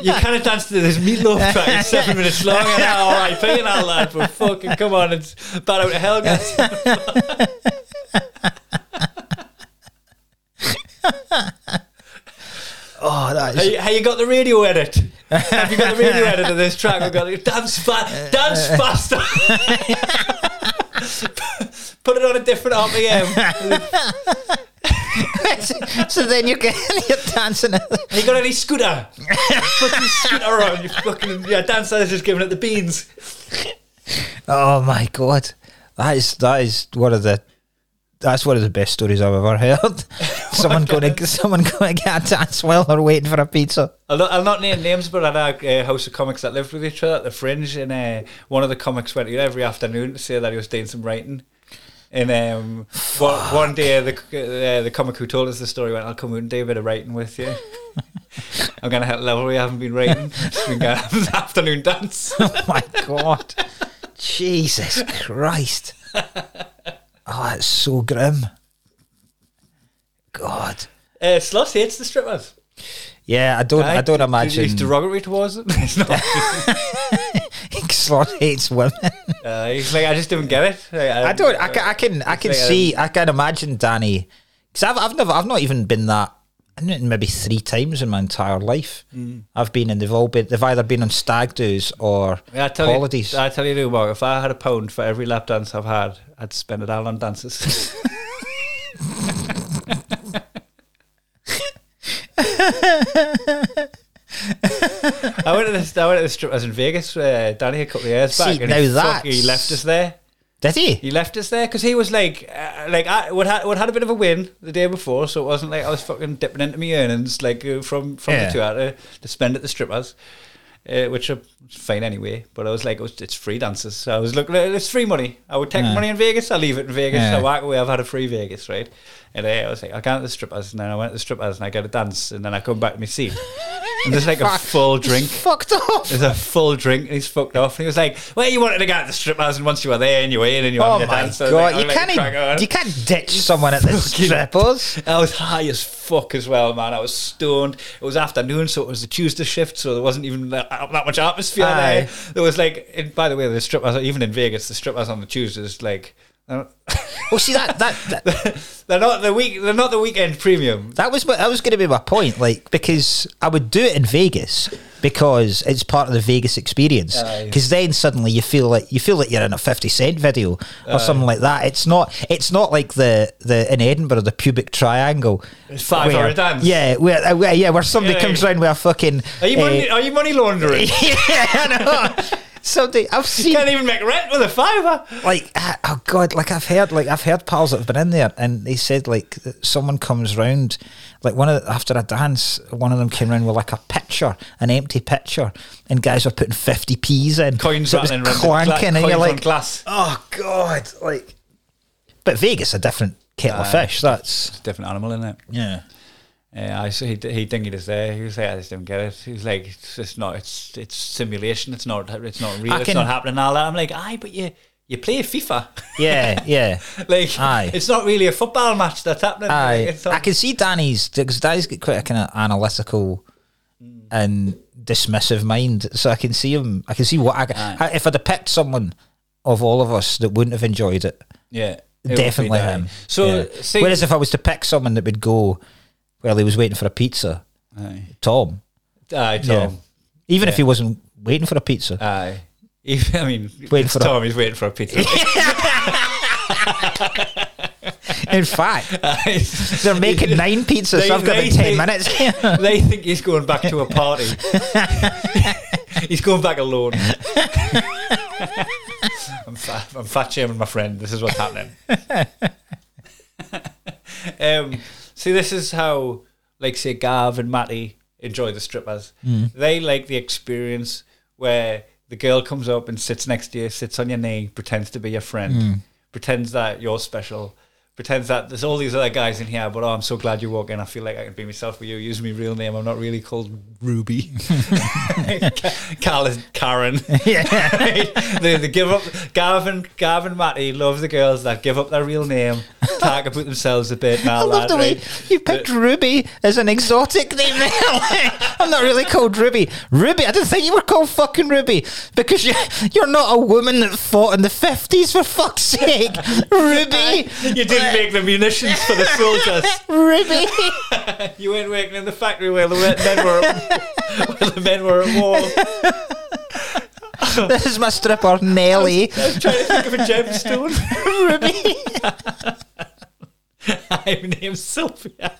You kind of dance to this meatloaf track. It's seven minutes long. And all right, paying that lad, but fucking come on, it's bad out of hell, guys. Oh, that is. Have you, have you got the radio edit? Have you got the radio edit of this track? We've got dance fast, dance faster. Put it on a different R P M. So then you're, getting, you're dancing. Have you got any scooter? Fucking scooter on. You fucking yeah, dancer is just giving it the beans. Oh my God, that is that is one of the that's one of the best stories I've ever heard. Someone going to someone going to get a dance while they're waiting for a pizza. I'll not, I'll not name names, but at our uh, house of comics that lived with each other at the Fringe, and uh, one of the comics went out every afternoon to say that he was doing some writing. And um, one, one day the uh, the comic who told us the story went, I'll come out and do a bit of writing with you. I'm going to help level we I haven't been writing. Just been going to have an afternoon dance. Oh my God. Jesus Christ. Oh, it's so grim. God. Uh, Sloth hates the strippers. Yeah, I don't I, I don't d- imagine. He's derogatory towards them. It's not. Sloth hates women. Uh, he's like, I just don't get it. Like, I, I don't. I can. I can, I can like, see. I can imagine Danny. Because I've, I've never. I've not even been that. Maybe three times in my entire life. Mm. I've been in. They've all been. They've either been on stag do's or I tell holidays. You, I tell you, no, Mark. If I had a pound for every lap dance I've had, I'd spend it all on dances. I went to this. I went to this trip. I was in Vegas. Uh, Danny a couple of years back. See, and now he, fuck, he left us there. Did he? He left us there because he was like, uh, like I would ha- would had a bit of a win the day before, so it wasn't like I was fucking dipping into my earnings like uh, from from yeah. the two out to, to spend at the strippers. Uh, which are fine anyway, but I was like, it was, it's free dances. So I was looking at it, it's free money. I would take yeah. money in Vegas, I'll leave it in Vegas, yeah. I walk away, I've had a free Vegas, right? And uh, I was like, I'll go to the strippers, and then I went to the strippers, and I got a dance, and then I come back to my seat. And there's like a full drink. He's fucked off. There's a full drink, and he's fucked off. And he was like, well, you wanted to go to the strippers, and once you were there, and you were in, and you were oh in the dance. Oh my God, like, you, can't, you can't ditch someone at the strippers. I was high as fuck as well, man. I was stoned. It was afternoon, so it was the Tuesday shift, so there wasn't even that, that much atmosphere Aye. there. There was like, and by the way, the strippers, even in Vegas, the strippers on the Tuesdays, like, well, oh, see that that, that they're not the week. They're not the weekend premium. That was what, that was going to be my point. Like, because I would do it in Vegas because it's part of the Vegas experience. Because then suddenly you feel like you feel like you're in a fifty cent video or Aye. something like that. It's not. It's not like the, the in Edinburgh the pubic triangle. It's five where, hour dance. Yeah, where, where yeah where somebody yeah. comes round with a fucking. Are you money, uh, are you money laundering? Yeah, I know. Something I've seen. You can't even make rent with a fiver. Like, oh God, like I've heard, like I've heard pals that have been in there, and they said like someone comes round, like one of the, after a dance, one of them came round with like a pitcher, an empty pitcher, and guys were putting fifty p's in, coins so rattling, clanking, and, and you're like, glass. Oh God, like. But Vegas, a different kettle uh, of fish. That's it's a different animal, isn't it? Yeah. Yeah, I see. He, he dingied us there. He was like, I just don't get it. He was like, it's just not. It's it's simulation. It's not. It's not real. Can, it's not happening. All that. I'm like, aye, but you you play FIFA. Yeah, yeah. Like, aye. It's not really a football match that's happening. Aye. Like, I can see Danny's because Danny's got quite a kind of analytical mm. and dismissive mind. So I can see him. I can see what I, I if I'd have picked someone of all of us that wouldn't have enjoyed it. Yeah, it definitely him. So, yeah. see, whereas if I was to pick someone that would go. Well, he was waiting for a pizza. Aye. Tom. Aye, Tom. Yeah. Even yeah. if he wasn't waiting for a pizza. Aye. If, I mean, waiting for Tom a... is waiting for a pizza. In fact, aye. They're making nine pizzas, they, so I've got about ten they, minutes. They think he's going back to a party. He's going back alone. I'm, fa- I'm fat shaming my friend. This is what's happening. um... See, this is how, like, say, Gav and Matty enjoy the strippers. Mm. They like the experience where the girl comes up and sits next to you, sits on your knee, pretends to be your friend, mm. pretends that you're special, pretends that there's all these other guys in here, but, oh, I'm so glad you walk in. I feel like I can be myself with you. Use my real name. I'm not really called Ruby. Carl is Karen. Yeah. they, they give up. Gavin, Gavin Matty love the girls that give up their real name, talk about themselves a bit. I love that, the way right? you picked but, Ruby as an exotic name. I'm not really called Ruby. Ruby, I didn't think you were called fucking Ruby because you, you're not a woman that fought in the fifties, for fuck's sake. Ruby. You did make the munitions for the soldiers. Ruby. You weren't working in the factory where the men were at, where the men were at war. This is my stripper Nelly. I was, I was trying to think of a gemstone. Ruby. I'm named Sylvia.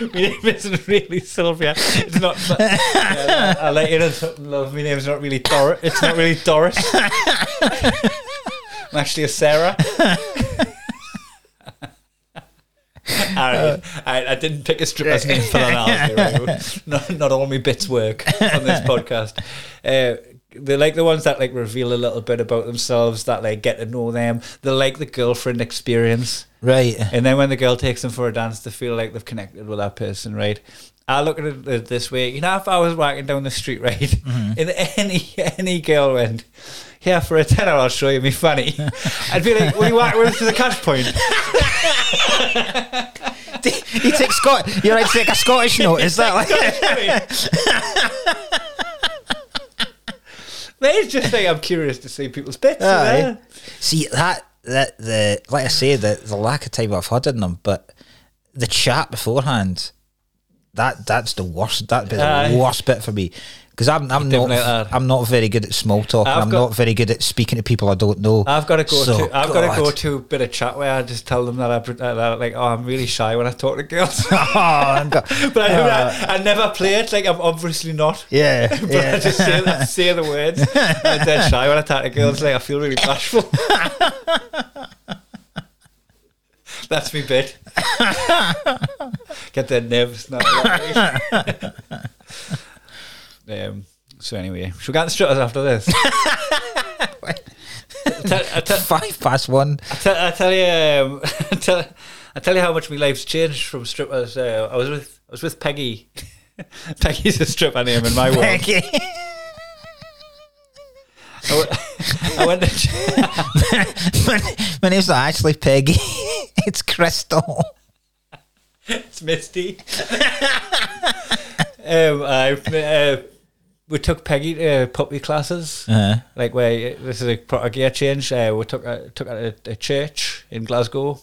My name isn't really Sylvia. It's not. not yeah, I like it. It's love. My name's not really Doris. It's not really Doris. I'm actually a Sarah. Aaron, I, I didn't pick a stripper's name for an analogy. Not, not all my bits work on this podcast. Uh, they're like the ones that like reveal a little bit about themselves, that like get to know them. They're like the girlfriend experience. Right. And then when the girl takes them for a dance, they feel like they've connected with that person, right? I look at it this way. You know, if I was walking down the street, right, mm-hmm. and any, any girl went... Yeah, for a tenner, I'll show you me funny. I'd be like, "Will you walk with us to the cash point?" You take Scott. You're right to take a Scottish note. Is that like? They just think I'm curious to see people's bits. Right. See that that the like I say the the lack of time I've had in them, but the chat beforehand. that that's the worst. That bit, uh, the worst bit for me, because I'm I'm not like I'm not very good at small talk. I've and I'm got, not very good at speaking to people I don't know. I've got to go. So, to, I've God. got to go to a bit of chat where I just tell them that I that I, like oh I'm really shy when I talk to girls. oh, I'm got, but I, uh, I, I never play it. Like I'm obviously not. Yeah. but yeah. I just say, that, say the words. I'm dead shy when I talk to girls. Like I feel really bashful. That's me bit. Get their nerves now. um, so anyway, shall we get the strutters after this? I tell, I tell, Five past one. I tell, I tell you, um, I, tell, I tell you how much my life's changed from strippers. Uh, I was with, I was with Peggy. Peggy's a stripper name in my Peggy. world. Peggy. I went to my name's not actually Peggy. It's Crystal. It's Misty. um, I, uh, we took Peggy to uh, puppy classes. Uh-huh. Like where this is a, a gear change. Uh, we took uh, took her to a church in Glasgow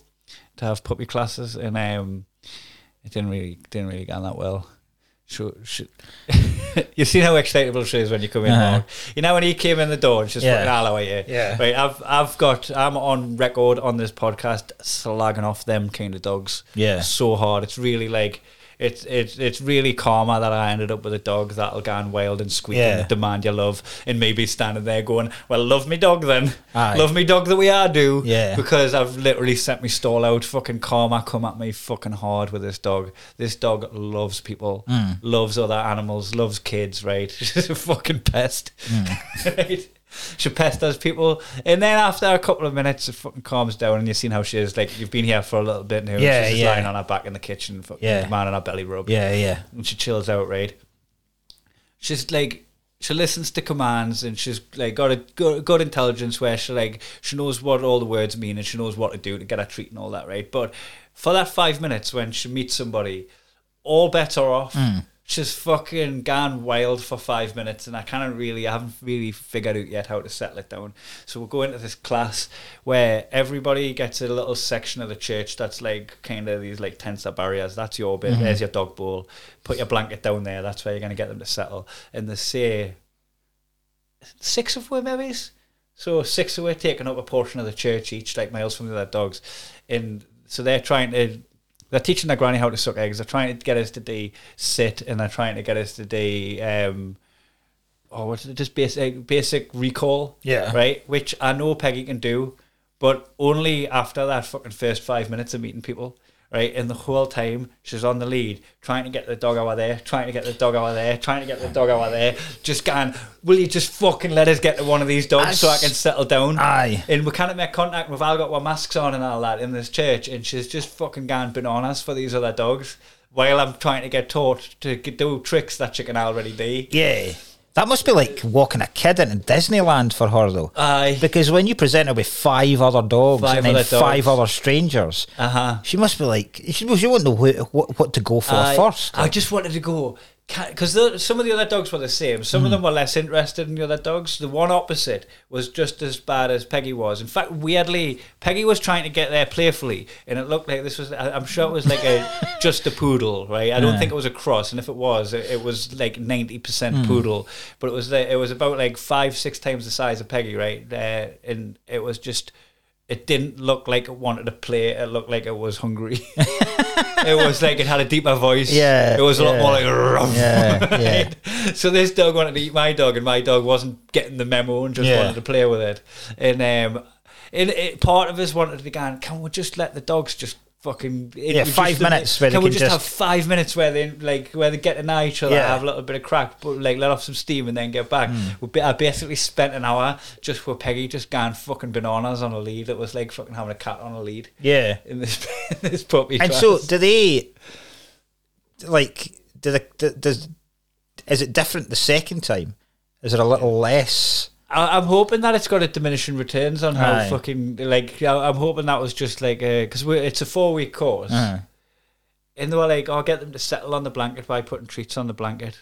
to have puppy classes, and um, it didn't really didn't really go on that well. Sure, sure. You've seen how excitable she is when you come in. Uh-huh. You know when he came in the door and she's yeah. fucking hello at you. Yeah. Right, I've I've got I'm on record on this podcast slagging off them kind of dogs. Yeah. So hard. It's really like it's it's it's really karma that I ended up with a dog that'll go and wild and squeak yeah. and demand your love, and maybe standing there going, well, love me dog then. Aye. Love me dog the way I do. Yeah. Because I've literally set me stall out. Fucking karma come at me fucking hard with this dog. This dog loves people, mm. loves other animals, loves kids, right? She's a fucking pest. Mm. Right? She pesters people, and then after a couple of minutes, it fucking calms down, and you've seen how she is. Like you've been here for a little bit now. Yeah, and she's yeah. lying on her back in the kitchen, fucking yeah. man on her belly rub. Yeah, yeah. And she chills out, right? She's like, she listens to commands, and she's like got a good, good intelligence where she like she knows what all the words mean, and she knows what to do to get her treat and all that, right? But for that five minutes when she meets somebody, all bets are off. Mm. She's fucking gone wild for five minutes, and I can't really, I haven't really figured out yet how to settle it down. So we'll go into this class where everybody gets a little section of the church that's like kind of these like tensor barriers. That's your bit. Mm-hmm. There's your dog bowl. Put your blanket down there. That's where you're going to get them to settle. And they say six of them, maybe. So six of them taking up a portion of the church each, like miles from the other dogs. And so they're trying to. They're teaching their granny how to suck eggs. They're trying to get us to do sit, and they're trying to get us to do um, oh, what's it? Just basic basic recall. Yeah. Right. Which I know Peggy can do, but only after that fucking first five minutes of meeting people. Right. And the whole time she's on the lead, trying to get the dog over there, trying to get the dog over there, trying to get the dog over there. Just going, will you just fucking let us get to one of these dogs I so I can settle down? Aye. And we can't make contact. We've all got our masks on and all that in this church. And she's just fucking going bananas for these other dogs while I'm trying to get taught to do tricks that she can already do. Yeah. That must be like walking a kid into Disneyland for her, though. Aye. Because when you present her with five other dogs five and then other dogs. five other strangers, uh-huh. she must be like, she, she wouldn't know wh- wh- what to go for Aye. first. Like. I just wanted to go, because some of the other dogs were the same. Some mm. of them were less interested in the other dogs. The one opposite was just as bad as Peggy was. In fact, weirdly, Peggy was trying to get there playfully, and it looked like this was, I'm sure it was like a just a poodle, right? I don't yeah. think it was a cross, and if it was, it, it was like ninety percent mm. poodle. But it was the, it was about like five, six times the size of Peggy, right? Uh, and it was just, it didn't look like it wanted to play. It looked like it was hungry. It was like it had a deeper voice. Yeah, it was a yeah. lot more like rough. Yeah, yeah. So this dog wanted to eat my dog, and my dog wasn't getting the memo and just yeah. wanted to play with it. And um, and it, part of us wanted to go, can we just let the dogs just fucking yeah five just, minutes? Where can we can just, just have five minutes where they like where they get to know each other, yeah. have a little bit of crack, but like let off some steam and then get back. Mm. I basically spent an hour just with Peggy just going fucking bananas on a lead. It was like fucking having a cat on a lead. Yeah, in this in this puppy. And class. So do they like? Do they, does is it different the second time? Is it a little less? I'm hoping that it's got a diminishing returns on how Aye. fucking, like, I'm hoping that was just like, because it's a four-week course. Aye. And they were like, oh, get them to settle on the blanket by putting treats on the blanket.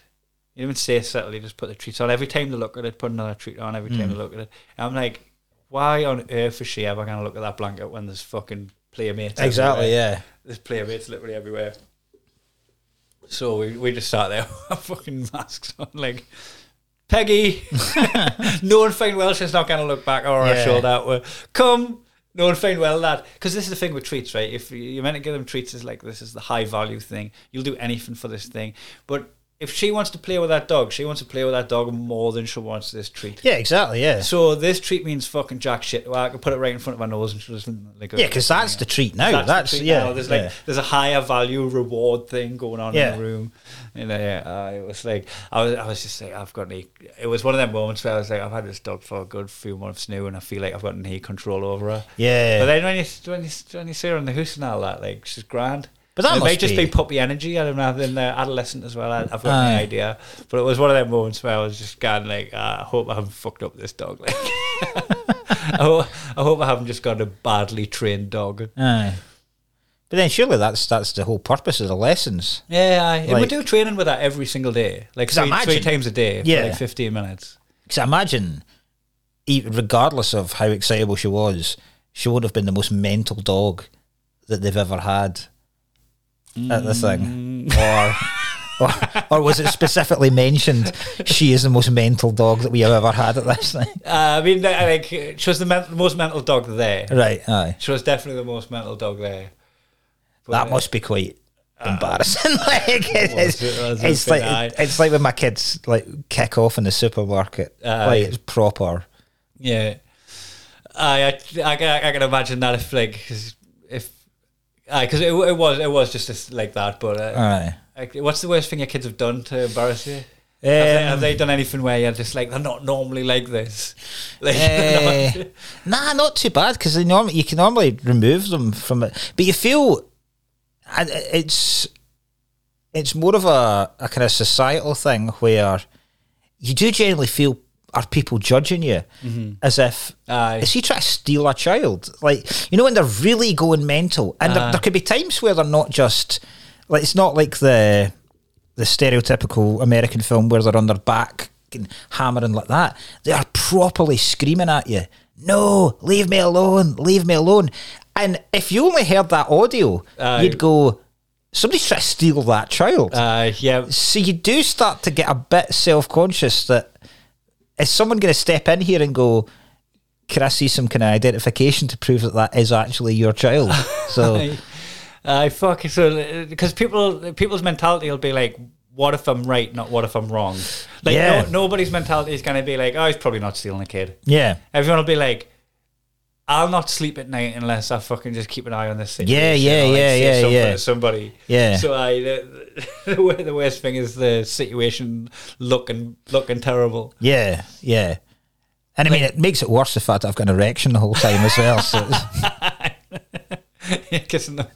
You didn't say settle, you just put the treats on. Every time they look at it, put another treat on every time mm. they look at it. And I'm like, why on earth is she ever going to look at that blanket when there's fucking playmates Exactly, everywhere? yeah. There's playmates literally everywhere. So we we just sat there with our fucking masks on, like, Peggy, no and fine well, she's not going to look back over yeah. our shoulder. We're, come, no and fine well, lad. Because this is the thing with treats, right? If you're meant to give them treats, it's like, this is the high value thing. You'll do anything for this thing. But if she wants to play with that dog, she wants to play with that dog more than she wants this treat. Yeah, exactly, yeah. So this treat means fucking jack shit. Well, I can put it right in front of my nose and she'll just... Like, yeah, because that's, yeah. that's, that's the treat now. That's, yeah. There's like yeah. there's a higher value reward thing going on yeah. in the room. You know, yeah, uh, it was like... I was I was just like, I've got any... It was one of them moments where I was like, I've had this dog for a good few months now and I feel like I've got any control over her. Yeah. But then when you, when you, when you see her in the house and all that, like, she's grand. But that it must may just be, be puppy energy. I don't know. Then they're adolescent as well. I, I've got uh, no idea. But it was one of them moments where I was just going like, uh, I hope I haven't fucked up this dog. Like, I, hope, I hope I haven't just got a badly trained dog. Uh, but then surely that's that's the whole purpose of the lessons. Yeah, I, like, we do training with that every single day, like three, imagine, three times a day for yeah. like fifteen minutes. Because I imagine, regardless of how excitable she was, she would have been the most mental dog that they've ever had. At the thing, or, or or was it specifically mentioned? She is the most mental dog that we have ever had at this thing. Uh, I mean, like, she was the men- most mental dog there, right? Aye, she was definitely the most mental dog there. But that uh, must be quite uh, embarrassing. Like, it was, it was it's like eye. it's like when my kids like kick off in the supermarket. Uh, like it's proper. Yeah, I I, I I can imagine that if like if. Aye, because it, it was it was just this, like that. But uh, aye. Like, what's the worst thing your kids have done to embarrass you? Um, have, they, have they done anything where you're just like, they're not normally like this? Like, uh, not, nah, not too bad because they normally you can normally remove them from it. But you feel it's it's more of a, a kind of societal thing where you do generally feel. Are people judging you mm-hmm. as if, aye. Is he trying to steal a child? Like, you know, when they're really going mental. And there, there could be times where they're not just, like, it's not like the the stereotypical American film where they're on their back and hammering like that. They are properly screaming at you, no, leave me alone, leave me alone. And if you only heard that audio, aye. You'd go... Somebody's trying to steal that child. Uh, yeah. So you do start to get a bit self-conscious that, is someone going to step in here and go, can I see some kind of identification to prove that that is actually your child? So, I, I fuck so because people people's mentality will be like, what if I'm right, not what if I'm wrong? Like, yeah. no, nobody's mentality is going to be like, oh, he's probably not stealing a kid. Yeah, everyone will be like, I'll not sleep at night unless I fucking just keep an eye on this situation. Yeah, yeah, like yeah, yeah, something yeah. to somebody. Yeah. So I, the, the, the worst thing is the situation looking looking terrible. Yeah, yeah. And I mean, it makes it worse the fact that I've got an erection the whole time as well. So yeah, kissing them.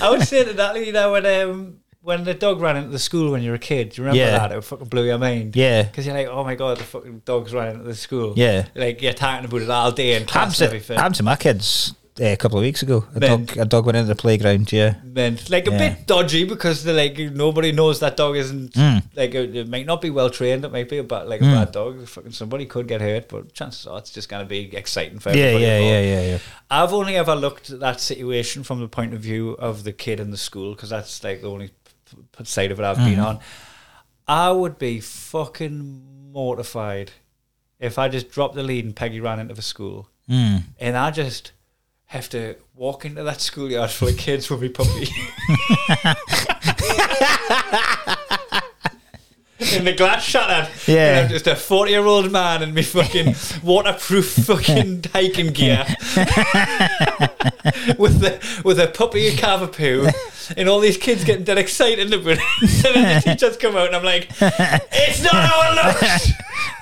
I would say to Natalie, you know, when um, when the dog ran into the school when you were a kid, do you remember yeah. that? It fucking blew your mind. Yeah. Because you're like, oh my God, the fucking dog's running into the school. Yeah. Like, you're talking about it all day and class and everything. Happened to my kids uh, a couple of weeks ago. A dog, a dog went into the playground, yeah. Meant. Like, a yeah. bit dodgy because, they're like, nobody knows that dog isn't, mm. like, it, it might not be well-trained. It might be a bad, like, mm. a bad dog. Fucking somebody could get hurt, but chances are it's just going to be exciting for yeah, everybody. Yeah, yeah, yeah, yeah, yeah. I've only ever looked at that situation from the point of view of the kid in the school because that's, like, the only... side of it I've mm. been on. I would be fucking mortified if I just dropped the lead and Peggy ran into the school mm. and I just have to walk into that schoolyard full of kids with my puppy and the glass shattered yeah. and I'm just a forty year old man in my fucking waterproof fucking hiking gear with the with a puppy and Cavapoo and all these kids getting dead excited about it. And then the teachers come out and I'm like, it's not how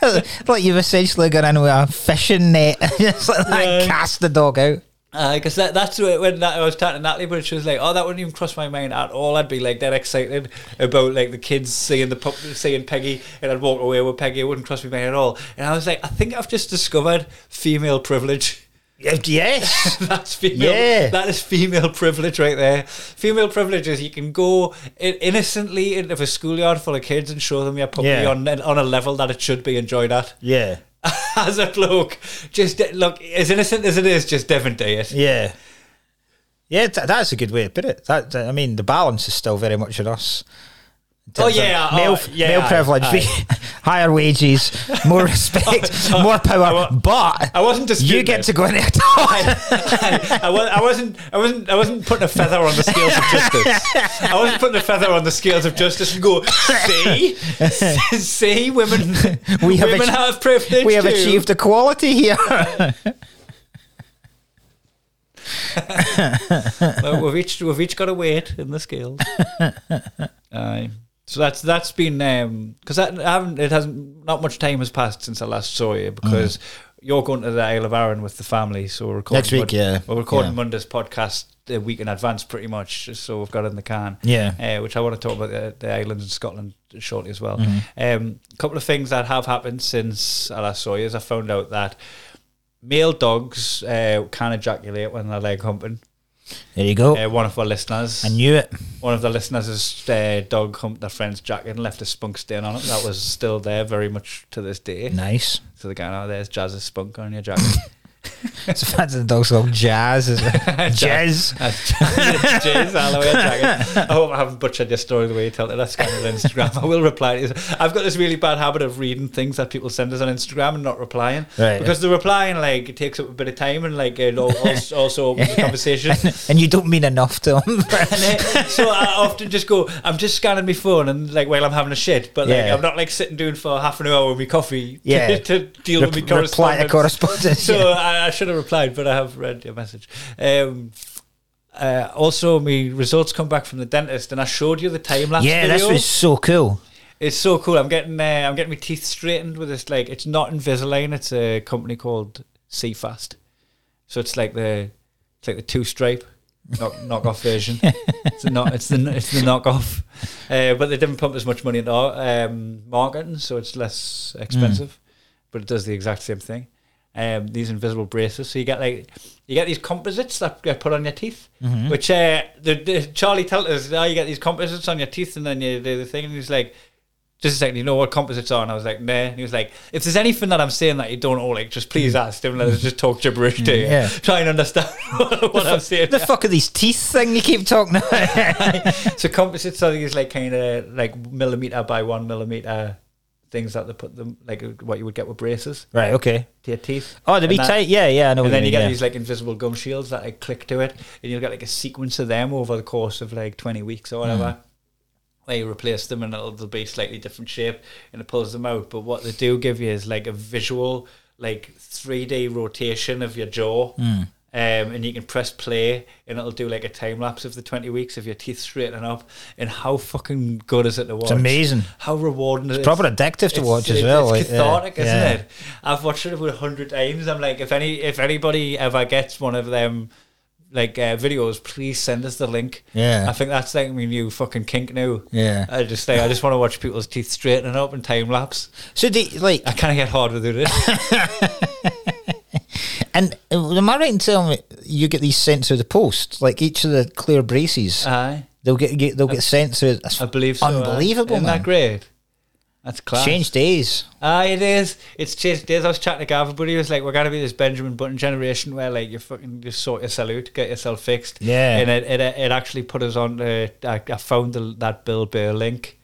it looks. Like you've essentially gone in with a fishing net and just like that, um, cast the dog out. Because uh, that, that's when that, I was talking to Natalie, but she was like, oh, that wouldn't even cross my mind at all. I'd be like dead excited about like the kids seeing the pup, seeing Peggy, and I'd walk away with Peggy. It wouldn't cross my mind at all. And I was like, I think I've just discovered female privilege. Yes, that's female. Yeah. That is female privilege right there. Female privilege is you can go innocently into a schoolyard full of kids and show them your puppy yeah. on on a level that it should be enjoyed at. Yeah, as a bloke, just look as innocent as it is. Just Devon do it. Yeah, Yeah, th- that's a good way to put it. That, I mean, the balance is still very much in us. In oh yeah, male, oh, yeah, male privilege, higher wages, more respect, oh, oh, more power. I wa- but I wasn't disputing. You get to go in there. I, I, I wasn't. I wasn't. I wasn't putting a feather on the scales of justice. I wasn't putting a feather on the scales of justice and go, see, see, women, we have women ach- have privilege. We have too. achieved equality here. Well, we've each we've each got a weight in the scales. Aye. So that's that's been um because that I haven't it hasn't not much time has passed since I last saw you because mm. you're going to the Isle of Arran with the family, so we're recording next week. Mond- yeah, we're recording yeah. Monday's podcast a week in advance, pretty much. So we've got it in the can. Yeah, uh, which I want to talk about the, the islands in Scotland shortly as well. Mm-hmm. Um, a couple of things that have happened since I last saw you is I found out that male dogs uh, can ejaculate when they're leg humping. There you go. Uh, one of our listeners. I knew it. One of the listeners has uh, dog humped their friend's jacket and left a spunk stain on it. That was still there very much to this day. Nice. So the guy, oh, there's Jazz's spunk on your jacket. It's a fancy the dog's called Jazz. Is it? Jazz. Jazz. Jazz. I love your jacket. I hope I haven't butchered your story the way you tell it. That's kind of Instagram. I will reply to you. I've got this really bad habit of reading things that people send us on Instagram and not replying. Right. Because the replying, like, it takes up a bit of time and, like, it also opens the conversation. And you don't mean enough to them. So I often just go, I'm just scanning my phone and, like, while well, I'm having a shit. But, like, yeah. I'm not, like, sitting doing for half an hour with my coffee yeah. to, to deal Re- with my correspondence. Reply to correspondence. So yeah. I I should have replied, but I have read your message. Um, uh, also, my results come back from the dentist, and I showed you the time lapse. Yeah, video. This was so cool. It's so cool. I'm getting, uh, I'm getting my teeth straightened with this. Like, it's not Invisalign. It's a company called C-Fast. So it's like the, it's like the two stripe knock knockoff version. It's the not, it's the, it's the knockoff. Uh, but they didn't pump as much money into um, marketing, so it's less expensive. Mm. But it does the exact same thing. Um, these invisible braces, so you get like you get these composites that get put on your teeth, mm-hmm. which uh, the, the Charlie told us, oh, you get these composites on your teeth and then you do the thing, and he's like, just a second, you know what composites are? And I was like, nah. And he was like, if there's anything that I'm saying that you don't know, like, just please ask him, let us just talk gibberish to you, yeah. try and understand what, what fu- I'm saying. The fuck are these teeth thing you keep talking about? So composites are these like kind of like millimetre by one millimetre things that they put them, like what you would get with braces. Right, okay. To your teeth. Oh, they'd be that, tight. Yeah, yeah, I know. And then you mean, get yeah. these like invisible gum shields that like click to it, and you'll get like a sequence of them over the course of like twenty weeks or whatever. Mm. Where you replace them and it'll, they'll be slightly different shape and it pulls them out. But what they do give you is like a visual, like three D rotation of your jaw. Mm. Um, and you can press play and it'll do like a time lapse of the twenty weeks of your teeth straightening up. And how fucking good is it to watch? It's amazing. How rewarding it is. It's proper addictive to watch as well. It's cathartic, yeah. isn't yeah. it? I've watched it about a hundred times. I'm like, if any, if anybody ever gets one of them like uh, videos, please send us the link. Yeah, I think that's like my new fucking kink now. Yeah, I just like I just want to watch people's teeth straightening up and time lapse. So do you, like I kind of get hard with it. And am I right in telling me you get these sent through the post? Like each of the clear braces, aye, they'll get, get they'll I, get sent through. That's I believe so. Unbelievable, uh, isn't man. That great? That's class. Changed days. Aye, it is. It's changed days. I was chatting to Gav, but he was like, "We're gonna be this Benjamin Button generation where like you fucking just sort yourself out, get yourself fixed." Yeah. And it it, it actually put us on. To, I, I found the, that Bill Burr link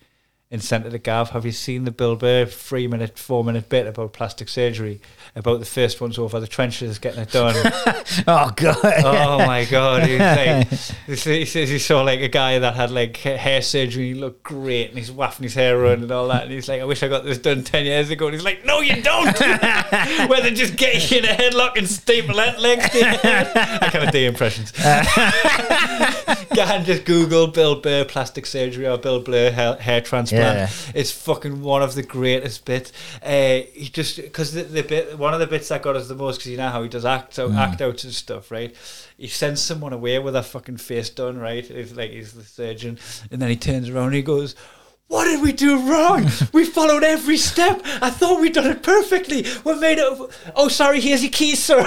and sent it to Gav. Have you seen the Bill Burr three minute, four minute bit about plastic surgery? About the first ones over the trenches getting it done. Oh god! Oh my god! He, like, he says he saw like a guy that had like hair surgery. And he looked great, and he's waffing his hair around and all that. And he's like, "I wish I got this done ten years ago." And he's like, "No, you don't." Where they just get you in a headlock and staple that leg to your head. I kind of do impressions. Can just Google Bill Burr plastic surgery or Bill Burr hair, hair transplant. Yeah. It's fucking one of the greatest bits. Uh, he just because the, the bit. One of the bits that got us the most, because you know how he does act out, mm. act outs and stuff, right? He sends someone away with a fucking face done, right? It's like he's the surgeon, and then he turns around and he goes, "What did we do wrong? We followed every step. I thought we'd done it perfectly. We made it. Oh, sorry. Here's your keys, sir."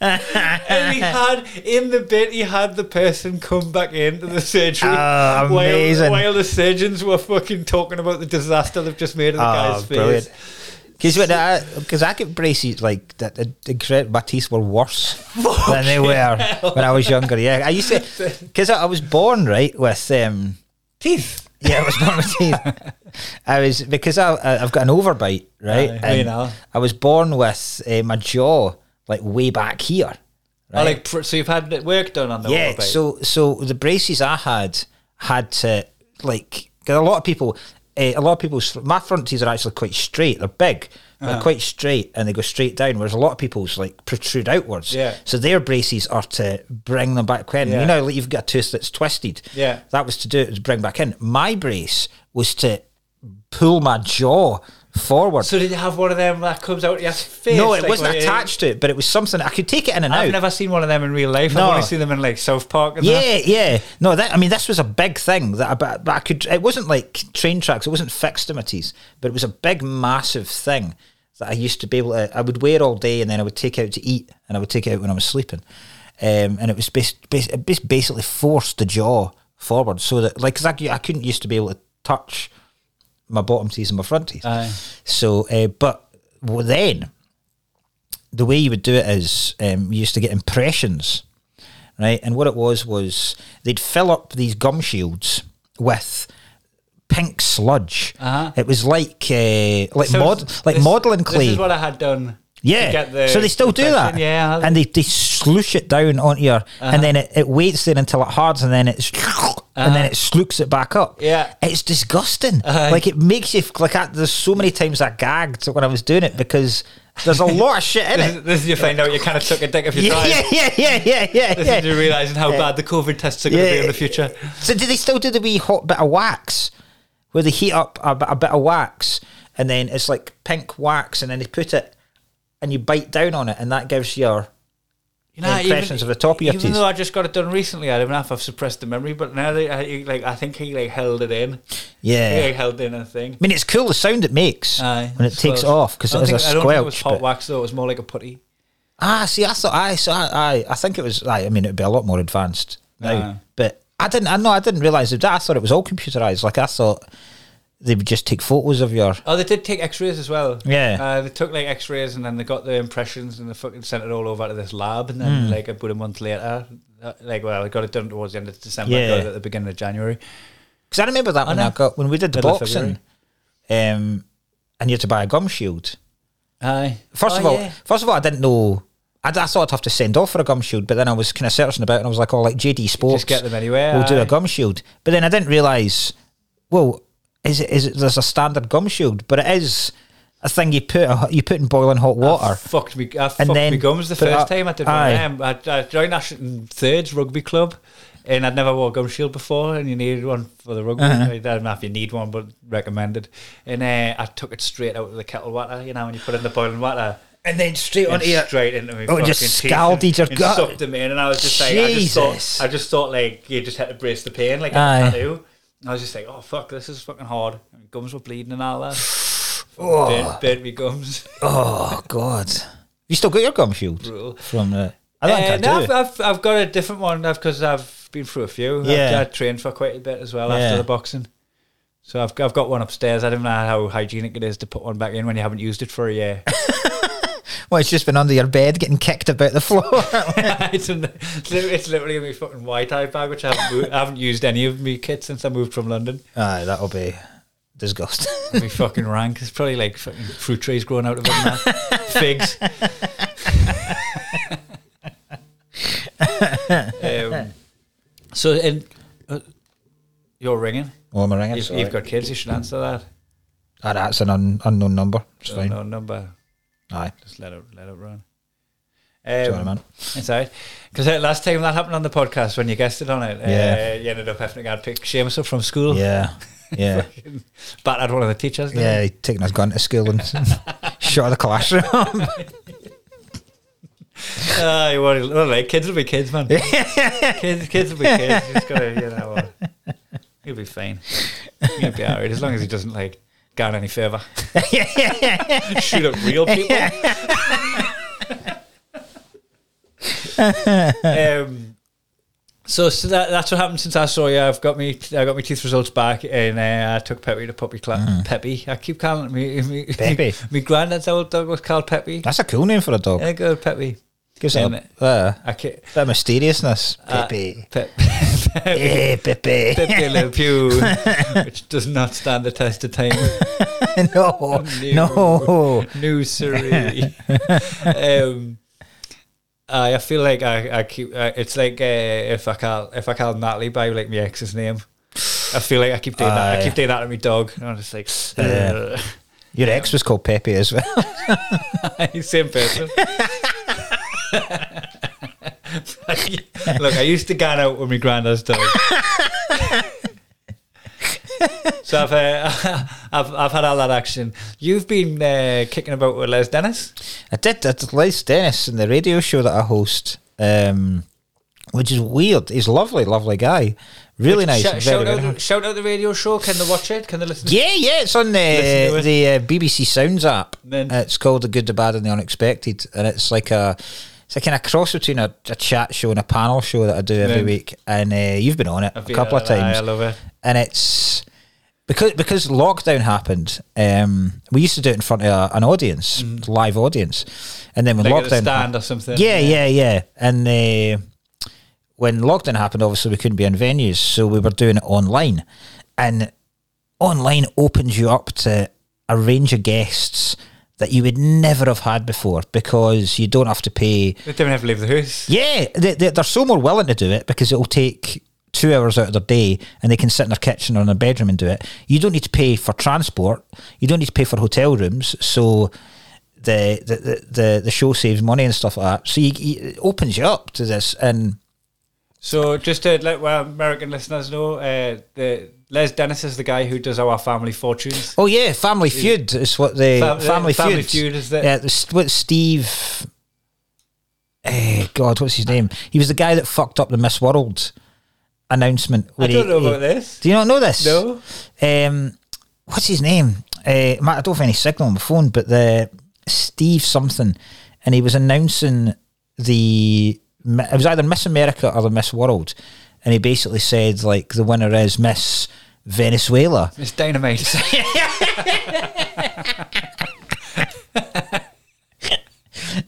And he had in the bit he had the person come back into the surgery oh, while, while the surgeons were fucking talking about the disaster they've just made of the oh, guy's face. Brilliant. Because I, I get braces like that. Incredible. My teeth were worse Fuck than they were hell. when I was younger. Yeah, I used to because I, I was born right with um, teeth. Yeah, I was born with teeth. I was because I, I I've got an overbite, right? Aye, and you know. I was born with uh, my jaw like way back here. Right? Oh, like so you've had work done on the yeah, overbite. Yeah. So so the braces I had had to like cause a lot of people. Uh, a lot of people's my front teeth are actually quite straight. They're big, but uh-huh. they're quite straight, and they go straight down. Whereas a lot of people's like protrude outwards. Yeah. So their braces are to bring them back in. Yeah. You know, like you've got a tooth that's twisted. Yeah. That was to do it was bring back in. My brace was to pull my jaw forward. So did you have one of them that comes out your face? No, it like wasn't attached to it, but it was something I could take it in and I've out. I've never seen one of them in real life. No. I've only seen them in like South Park and yeah that. yeah no that I mean this was a big thing that I, but I could it wasn't like train tracks, it wasn't fixed to my teeth, but it was a big massive thing that I used to be able to I would wear all day, and then I would take out to eat, and I would take it out when I was sleeping, um, and it was bas- bas- it basically forced the jaw forward so that like cause I, I couldn't used to be able to touch my bottom teeth and my front teeth. Aye. So, uh, but well, then the way you would do it is um, you used to get impressions, right? And what it was was they'd fill up these gum shields with pink sludge. Uh-huh. It was like uh, like so mod like this, modelling clay. This is what I had done. Yeah. To get the so they still impression. do that. Yeah. And they, they sloosh it down onto your, uh-huh. and then it, it waits there until it hardens, and then it's. Uh-huh. And then it slooks it back up. Yeah, it's disgusting. Uh-huh. Like it makes you like. I, there's so many times I gagged when I was doing it because there's a lot of shit in this it. Is, this is you find out you kind of took a dick if you yeah, tried. Yeah, yeah, yeah, yeah. This yeah. is you realising how yeah. bad the COVID tests are going to yeah. be in the future. So do they still do the wee hot bit of wax where they heat up a, a bit of wax and then it's like pink wax and then they put it and you bite down on it and that gives your You know, impressions even, of the top of your even teeth. Even though I just got it done recently, I don't know if I've suppressed the memory, but now they, I, like I think he like held it in. Yeah, he like, held in a thing. I mean, it's cool the sound it makes Aye, when it takes it off because it is think, a squelch. I don't think it was hot wax though; it was more like a putty. Ah, see, I thought I, so I, I, I think it was. I, I mean, it'd be a lot more advanced now, uh, but I didn't. I know I didn't realize that. I thought it was all computerized. Like I thought they would just take photos of your. Oh, they did take X-rays as well. Yeah, uh, they took like X-rays and then they got the impressions and they fucking sent it all over to this lab. And then mm. like about a month later, like well, I got it done towards the end of December, yeah. got it at the beginning of January. Because I remember that oh, when no. I got when we did the Middle boxing, um, and you had to buy a gum shield. Aye. First oh, of all, yeah. first of all, I didn't know. I, I thought I'd have to send off for a gum shield, but then I was kind of searching about, and I was like, oh, like J D Sports, just get them anywhere. We'll aye. do a gum shield, but then I didn't realise. Well. Is it, is it, there's a standard gum shield, but it is a thing you put you put in boiling hot water. I fucked me, I fucked my gums the first time I did one. I, I joined Ashton Thirds Rugby Club, and I'd never wore a gum shield before, and you needed one for the rugby. Uh-huh. I don't know if you need one, but recommended. And uh, I took it straight out of the kettle water, you know, when you put it in the boiling water. And then straight onto your... Straight into me. Oh, it just scalded your gut. Sucked them in, and I was just like... Jesus. I just thought, I just thought like, you just had to brace the pain, like a tattoo. I was just like, oh, fuck, this is fucking hard. My gums were bleeding and all that. Oh. Burnt, burnt me gums. Oh, God. You still got your gum shield? Brutal. From the... I don't uh, think I no, do. I've, I've, I've got a different one because I've been through a few. Yeah. I've, I trained for quite a bit as well yeah. after the boxing. So I've, I've got one upstairs. I don't know how hygienic it is to put one back in when you haven't used it for a year. Well, it's just been under your bed getting kicked about the floor. it's, in the, it's literally in my fucking white-tie bag, which I haven't, moved, I haven't used any of my kits since I moved from London. Aye, that'll be disgusting. It'll be fucking rank. It's probably like fucking fruit trees growing out of it now. Figs. um, so, and, uh, you're ringing. Oh, I'm ringing. You've, you've got kids, you should answer that. Ah, that's an un- unknown number. It's unknown fine. number. Aye. Just let it let it run. Um, it's alright. Because uh, last time that happened on the podcast when you guessed it on it, yeah. uh, you ended up having to go pick Seamus up from school. Yeah. Yeah. Battered one of the teachers. Didn't yeah, he? He'd taken his gun to school and shot the classroom. uh, you want to, well, like, kids will be kids, man. kids kids will be kids. You just gotta, you know, well, he'll be fine. He'll be alright as long as he doesn't like going any further. yeah, yeah, yeah. Shoot up real people. um, So, so that, that's what happened since I saw you. I've got me, I got my teeth results back, and uh, I took Pepe to puppy club. Mm. Pepe, I keep calling me. me Pepe. My granddad's old dog was called Pepe. That's a cool name for a dog. Yeah, good Pepe. Gives um, it a uh, I can, that mysteriousness. Uh, Pepe. Pepe. Hey, Pepe. Pepe Le Pew, which does not stand the test of time. no, no, no, sorry. um, Uh, I feel like I, I keep. Uh, it's like uh, if I call if I call Natalie by like my ex's name, I feel like I keep doing uh, that. I keep doing that to my dog. And I'm just like, uh, your ex was called Pepe as well. Same person. Look, I used to get out with my granddad's dog. So I've, uh, I've I've had all that action. You've been uh, kicking about with Les Dennis. I did. I did Les Dennis in the radio show that I host, um, which is weird. He's a lovely, lovely guy. Really nice. Sh- very, shout, very out nice. The, shout out the radio show. Can they watch it? Can they listen to yeah, it? Yeah, yeah. It's on the, the uh, B B C Sounds app. Then. It's called The Good, The Bad and The Unexpected. And it's like a... It's a kind of cross between a, a chat show and a panel show that I do every mm. week. And uh, you've been on it I've a couple of times. I love it. And it's... Because because lockdown happened, um, we used to do it in front of a, an audience, mm. live audience. And then when like lockdown... Like stand or something. Yeah, yeah, yeah. And uh, when lockdown happened, obviously we couldn't be in venues, so we were doing it online. And online opens you up to a range of guests that you would never have had before because you don't have to pay... They don't have to leave the house. Yeah, they, they, they're so more willing to do it because it'll take two hours out of their day and they can sit in their kitchen or in their bedroom and do it. You don't need to pay for transport. You don't need to pay for hotel rooms. So the the the, the, the show saves money and stuff like that. So you, you, it opens you up to this. And so just to let well, American listeners know, uh, the... Les Dennis is the guy who does our Family Fortunes. Oh yeah, Family Feud is what they Fam- Family, Family Feud. Feud is that? Yeah, with Steve. Eh, God, what's his name? He was the guy that fucked up the Miss World announcement. I don't he, know about he, this. Do you not know this? No. Um, what's his name? Uh, Matt, I don't have any signal on my phone, but the Steve something, and he was announcing the. It was either Miss America or the Miss World, and he basically said like the winner is Miss Venezuela. It's dynamite.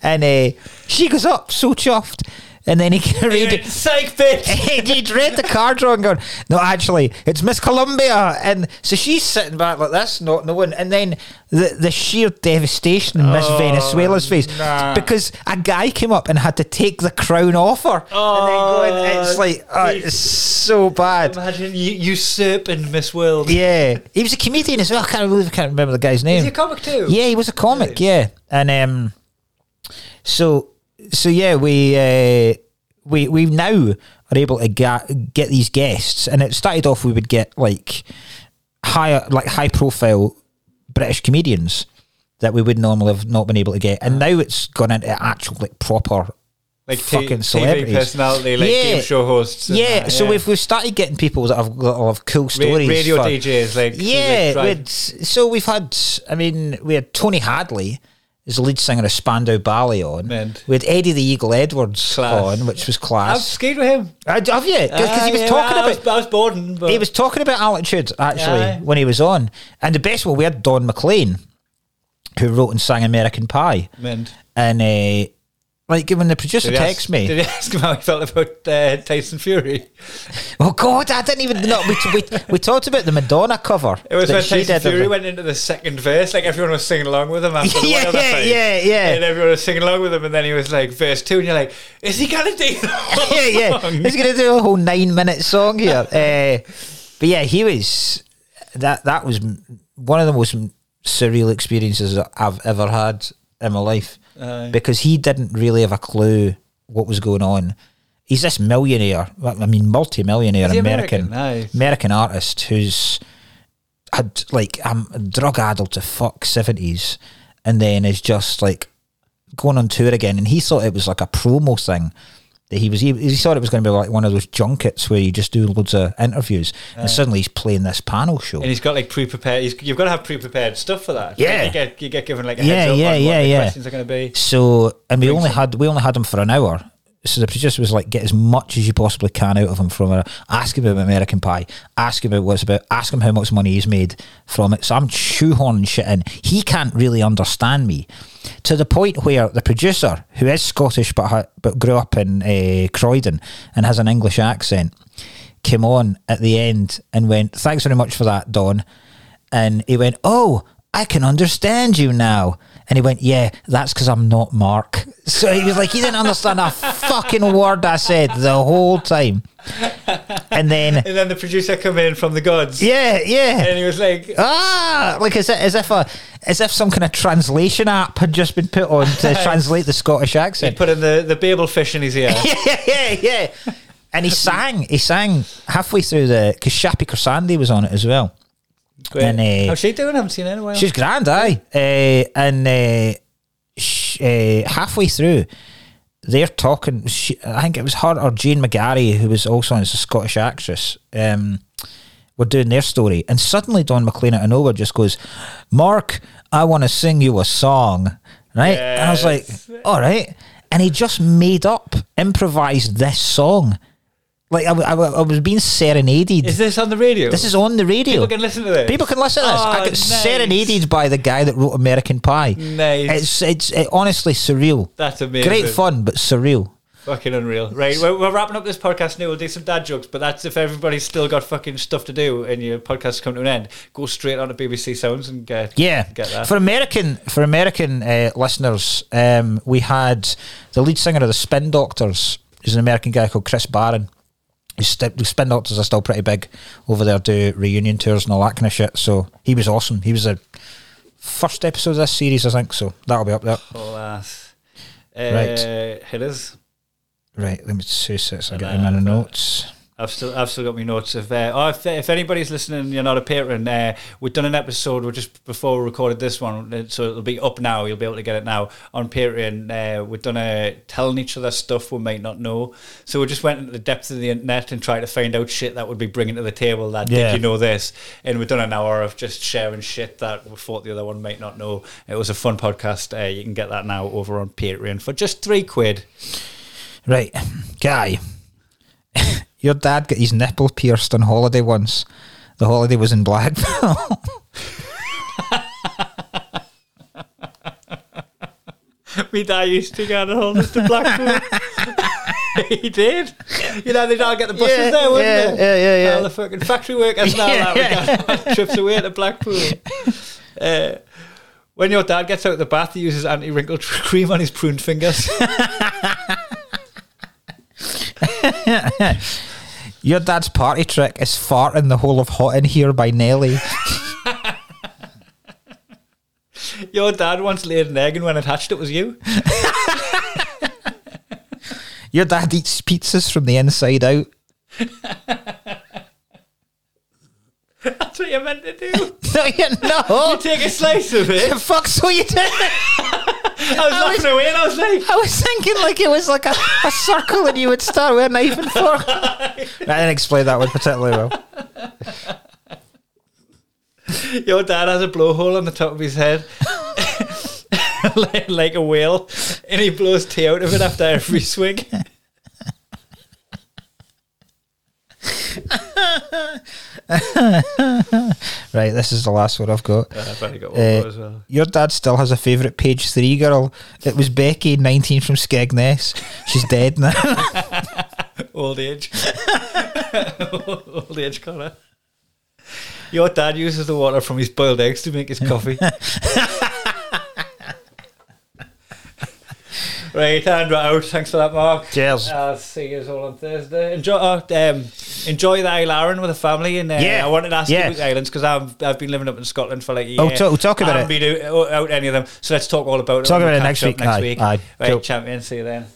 And uh, she goes up, so chuffed. And then he can read it. Psych, bitch! He'd read the card wrong going, no, actually, it's Miss Columbia. And so she's sitting back like this, not knowing. And then the, the sheer devastation in oh, Miss Venezuela's face. Nah. Because a guy came up and had to take the crown off her. Oh, and then go and it's like, oh, it's so bad. Imagine you usurping Miss World. Yeah. He was a comedian as well. I can't believe I can't remember the guy's name. Is he a comic too? Yeah, he was a comic, right. yeah. And um, so... So yeah, we uh, we we now are able to ga- get these guests, and it started off we would get like higher, like high profile British comedians that we would normally have not been able to get, and now it's gone into actual like proper like fucking t- celebrities, T V personality, like yeah. game show hosts. Yeah, yeah. So we've we've started getting people that have, that have cool stories, radio for, D Js, like yeah. Like we'd, so we've had, I mean, we had Tony Hadley. Is the lead singer of Spandau Ballet on. Mint. We had Eddie the Eagle Edwards class. on, which was class. I've skied with him. I, have you? Because uh, he was yeah, talking I was, about... I was boarding, but... He was talking about altitude, actually, yeah. when he was on. And the best one, we had Don McLean, who wrote and sang American Pie. Mint. And, uh, like, when the producer texts me... Did he ask him how he felt about uh, Tyson Fury? Oh, God, I didn't even... No, we, we, we talked about the Madonna cover. It was when Tyson Fury went into the second verse, like, everyone was singing along with him after the yeah, one other yeah, fight. Yeah, yeah, yeah. And everyone was singing along with him, and then he was like, verse two, and you're like, is he going to do the whole yeah, song? Yeah. Is he going to do a whole nine-minute song here? uh, but, yeah, he was... That, that was one of the most surreal experiences I've ever had in my life. Aye. Because he didn't really have a clue what was going on. He's this millionaire, I mean multi-millionaire American American, nice. American artist who's had like um, a drug addled to fuck seventies and then is just like going on tour again, and he thought it was like a promo thing that he was he, he thought it was going to be like one of those junkets where you just do loads of interviews uh, and suddenly he's playing this panel show, and he's got like pre-prepared he's, you've got to have pre-prepared stuff for that. Yeah, you get, you get given like a yeah, heads up yeah, on yeah, what yeah. the questions are going to be. So and we only had we only had him for an hour, so the producer was like, get as much as you possibly can out of him from it. Ask him about American Pie. Ask him about what it's about. Ask him how much money he's made from it. So I'm shoehorning shit in. He can't really understand me, to the point where the producer, who is Scottish but ha- but grew up in uh, Croydon and has an English accent, came on at the end and went, thanks very much for that, Don. And he went, oh, I can understand you now. And he went, yeah, that's because I'm not Mark. So he was like, he didn't understand a fucking word I said the whole time. And then and then the producer came in from the gods. Yeah, yeah. And he was like, ah, like as if, as if a as if some kind of translation app had just been put on to translate the Scottish accent. He put in the, the Babel fish in his ear. yeah, yeah, yeah. And he sang, he sang halfway through the, because Shappy Corsandi was on it as well. Great. And, uh, how's she doing? I haven't seen her in a while. She's grand, aye. Uh, and uh, sh- uh, halfway through, they're talking. She, I think it was her or Jane McGarry, who was also on as a Scottish actress. Um, were doing their story, and suddenly Don McLean out of nowhere just goes, "Mark, I want to sing you a song," right? Yes. And I was like, "All right." And he just made up, improvised this song. Like, I, I, I was being serenaded. Is this on the radio? This is on the radio. People can listen to this. People can listen to this. Oh, I got nice. Serenaded by the guy that wrote American Pie. Nice. It's it's it, honestly surreal. That's amazing. Great fun, but surreal. Fucking unreal. Right, we're, we're wrapping up this podcast now. We'll do some dad jokes, but that's if everybody's still got fucking stuff to do and your podcast's come to an end. Go straight on to B B C Sounds and get, yeah. get that. For American for American uh, listeners, um, we had the lead singer of the Spin Doctors, who's an American guy called Chris Barron. The Spin Doctors are still pretty big over there, do reunion tours and all that kind of shit. So he was awesome. He was the first episode of this series, I think. So that'll be up there. Class. Uh, right, it is. Right, let me see. So I got my notes. I've still, I've still got my notes. If, uh, oh, if, if anybody's listening and you're not a patron, uh, we've done an episode just before we recorded this one, so it'll be up now. You'll be able to get it now on Patreon. Uh, we've done a telling each other stuff we might not know. So we just went into the depths of the internet and tried to find out shit that would be bringing to the table that, yeah. did you know this? And we've done an hour of just sharing shit that we thought the other one might not know. It was a fun podcast. Uh, you can get that now over on Patreon for just three quid. Right, guy. Your dad got his nipple pierced on holiday once. The holiday was in Blackpool. My dad used to go on holidays to Blackpool. He did. You know, they'd all get the buses yeah, there, wouldn't yeah, they? Yeah, yeah, yeah. All the fucking factory workers now yeah, that we got trips away to Blackpool. Uh, when your dad gets out of the bath, he uses anti-wrinkle cream on his pruned fingers. Your dad's party trick is farting the whole of Hot In Here by Nelly. Your dad once laid an egg and when it hatched it was you. Your dad eats pizzas from the inside out. That's what you're meant to do. No, you're not. You take a slice of it. The fuck, so you did. I was I laughing was, away and I was like... I was thinking like it was like a, a circle and you would start with a knife and fork. I didn't explain that one particularly well. Your dad has a blowhole on the top of his head. like, like a whale. And he blows tea out of it after every swig. Right, this is the last one I've got. Yeah, I've only got one uh, more as well. Your dad still has a favourite page three girl. It was Becky, nineteen, from Skegness. She's dead now. Old age. Old age, Connor. Your dad uses the water from his boiled eggs to make his coffee. Right, and we're out. Thanks for that, Mark. Cheers. I'll see you all on Thursday. Enjoy uh, um, enjoy the Isle of Arran with the family. And uh, yeah. I wanted to ask yeah. you about the islands because I've, I've been living up in Scotland for like a year. Oh, we'll talk about it. I haven't been out any of them. So let's talk all about it. Talk about it next week. Next aye, week. Aye, right, cool. Champion. See you then.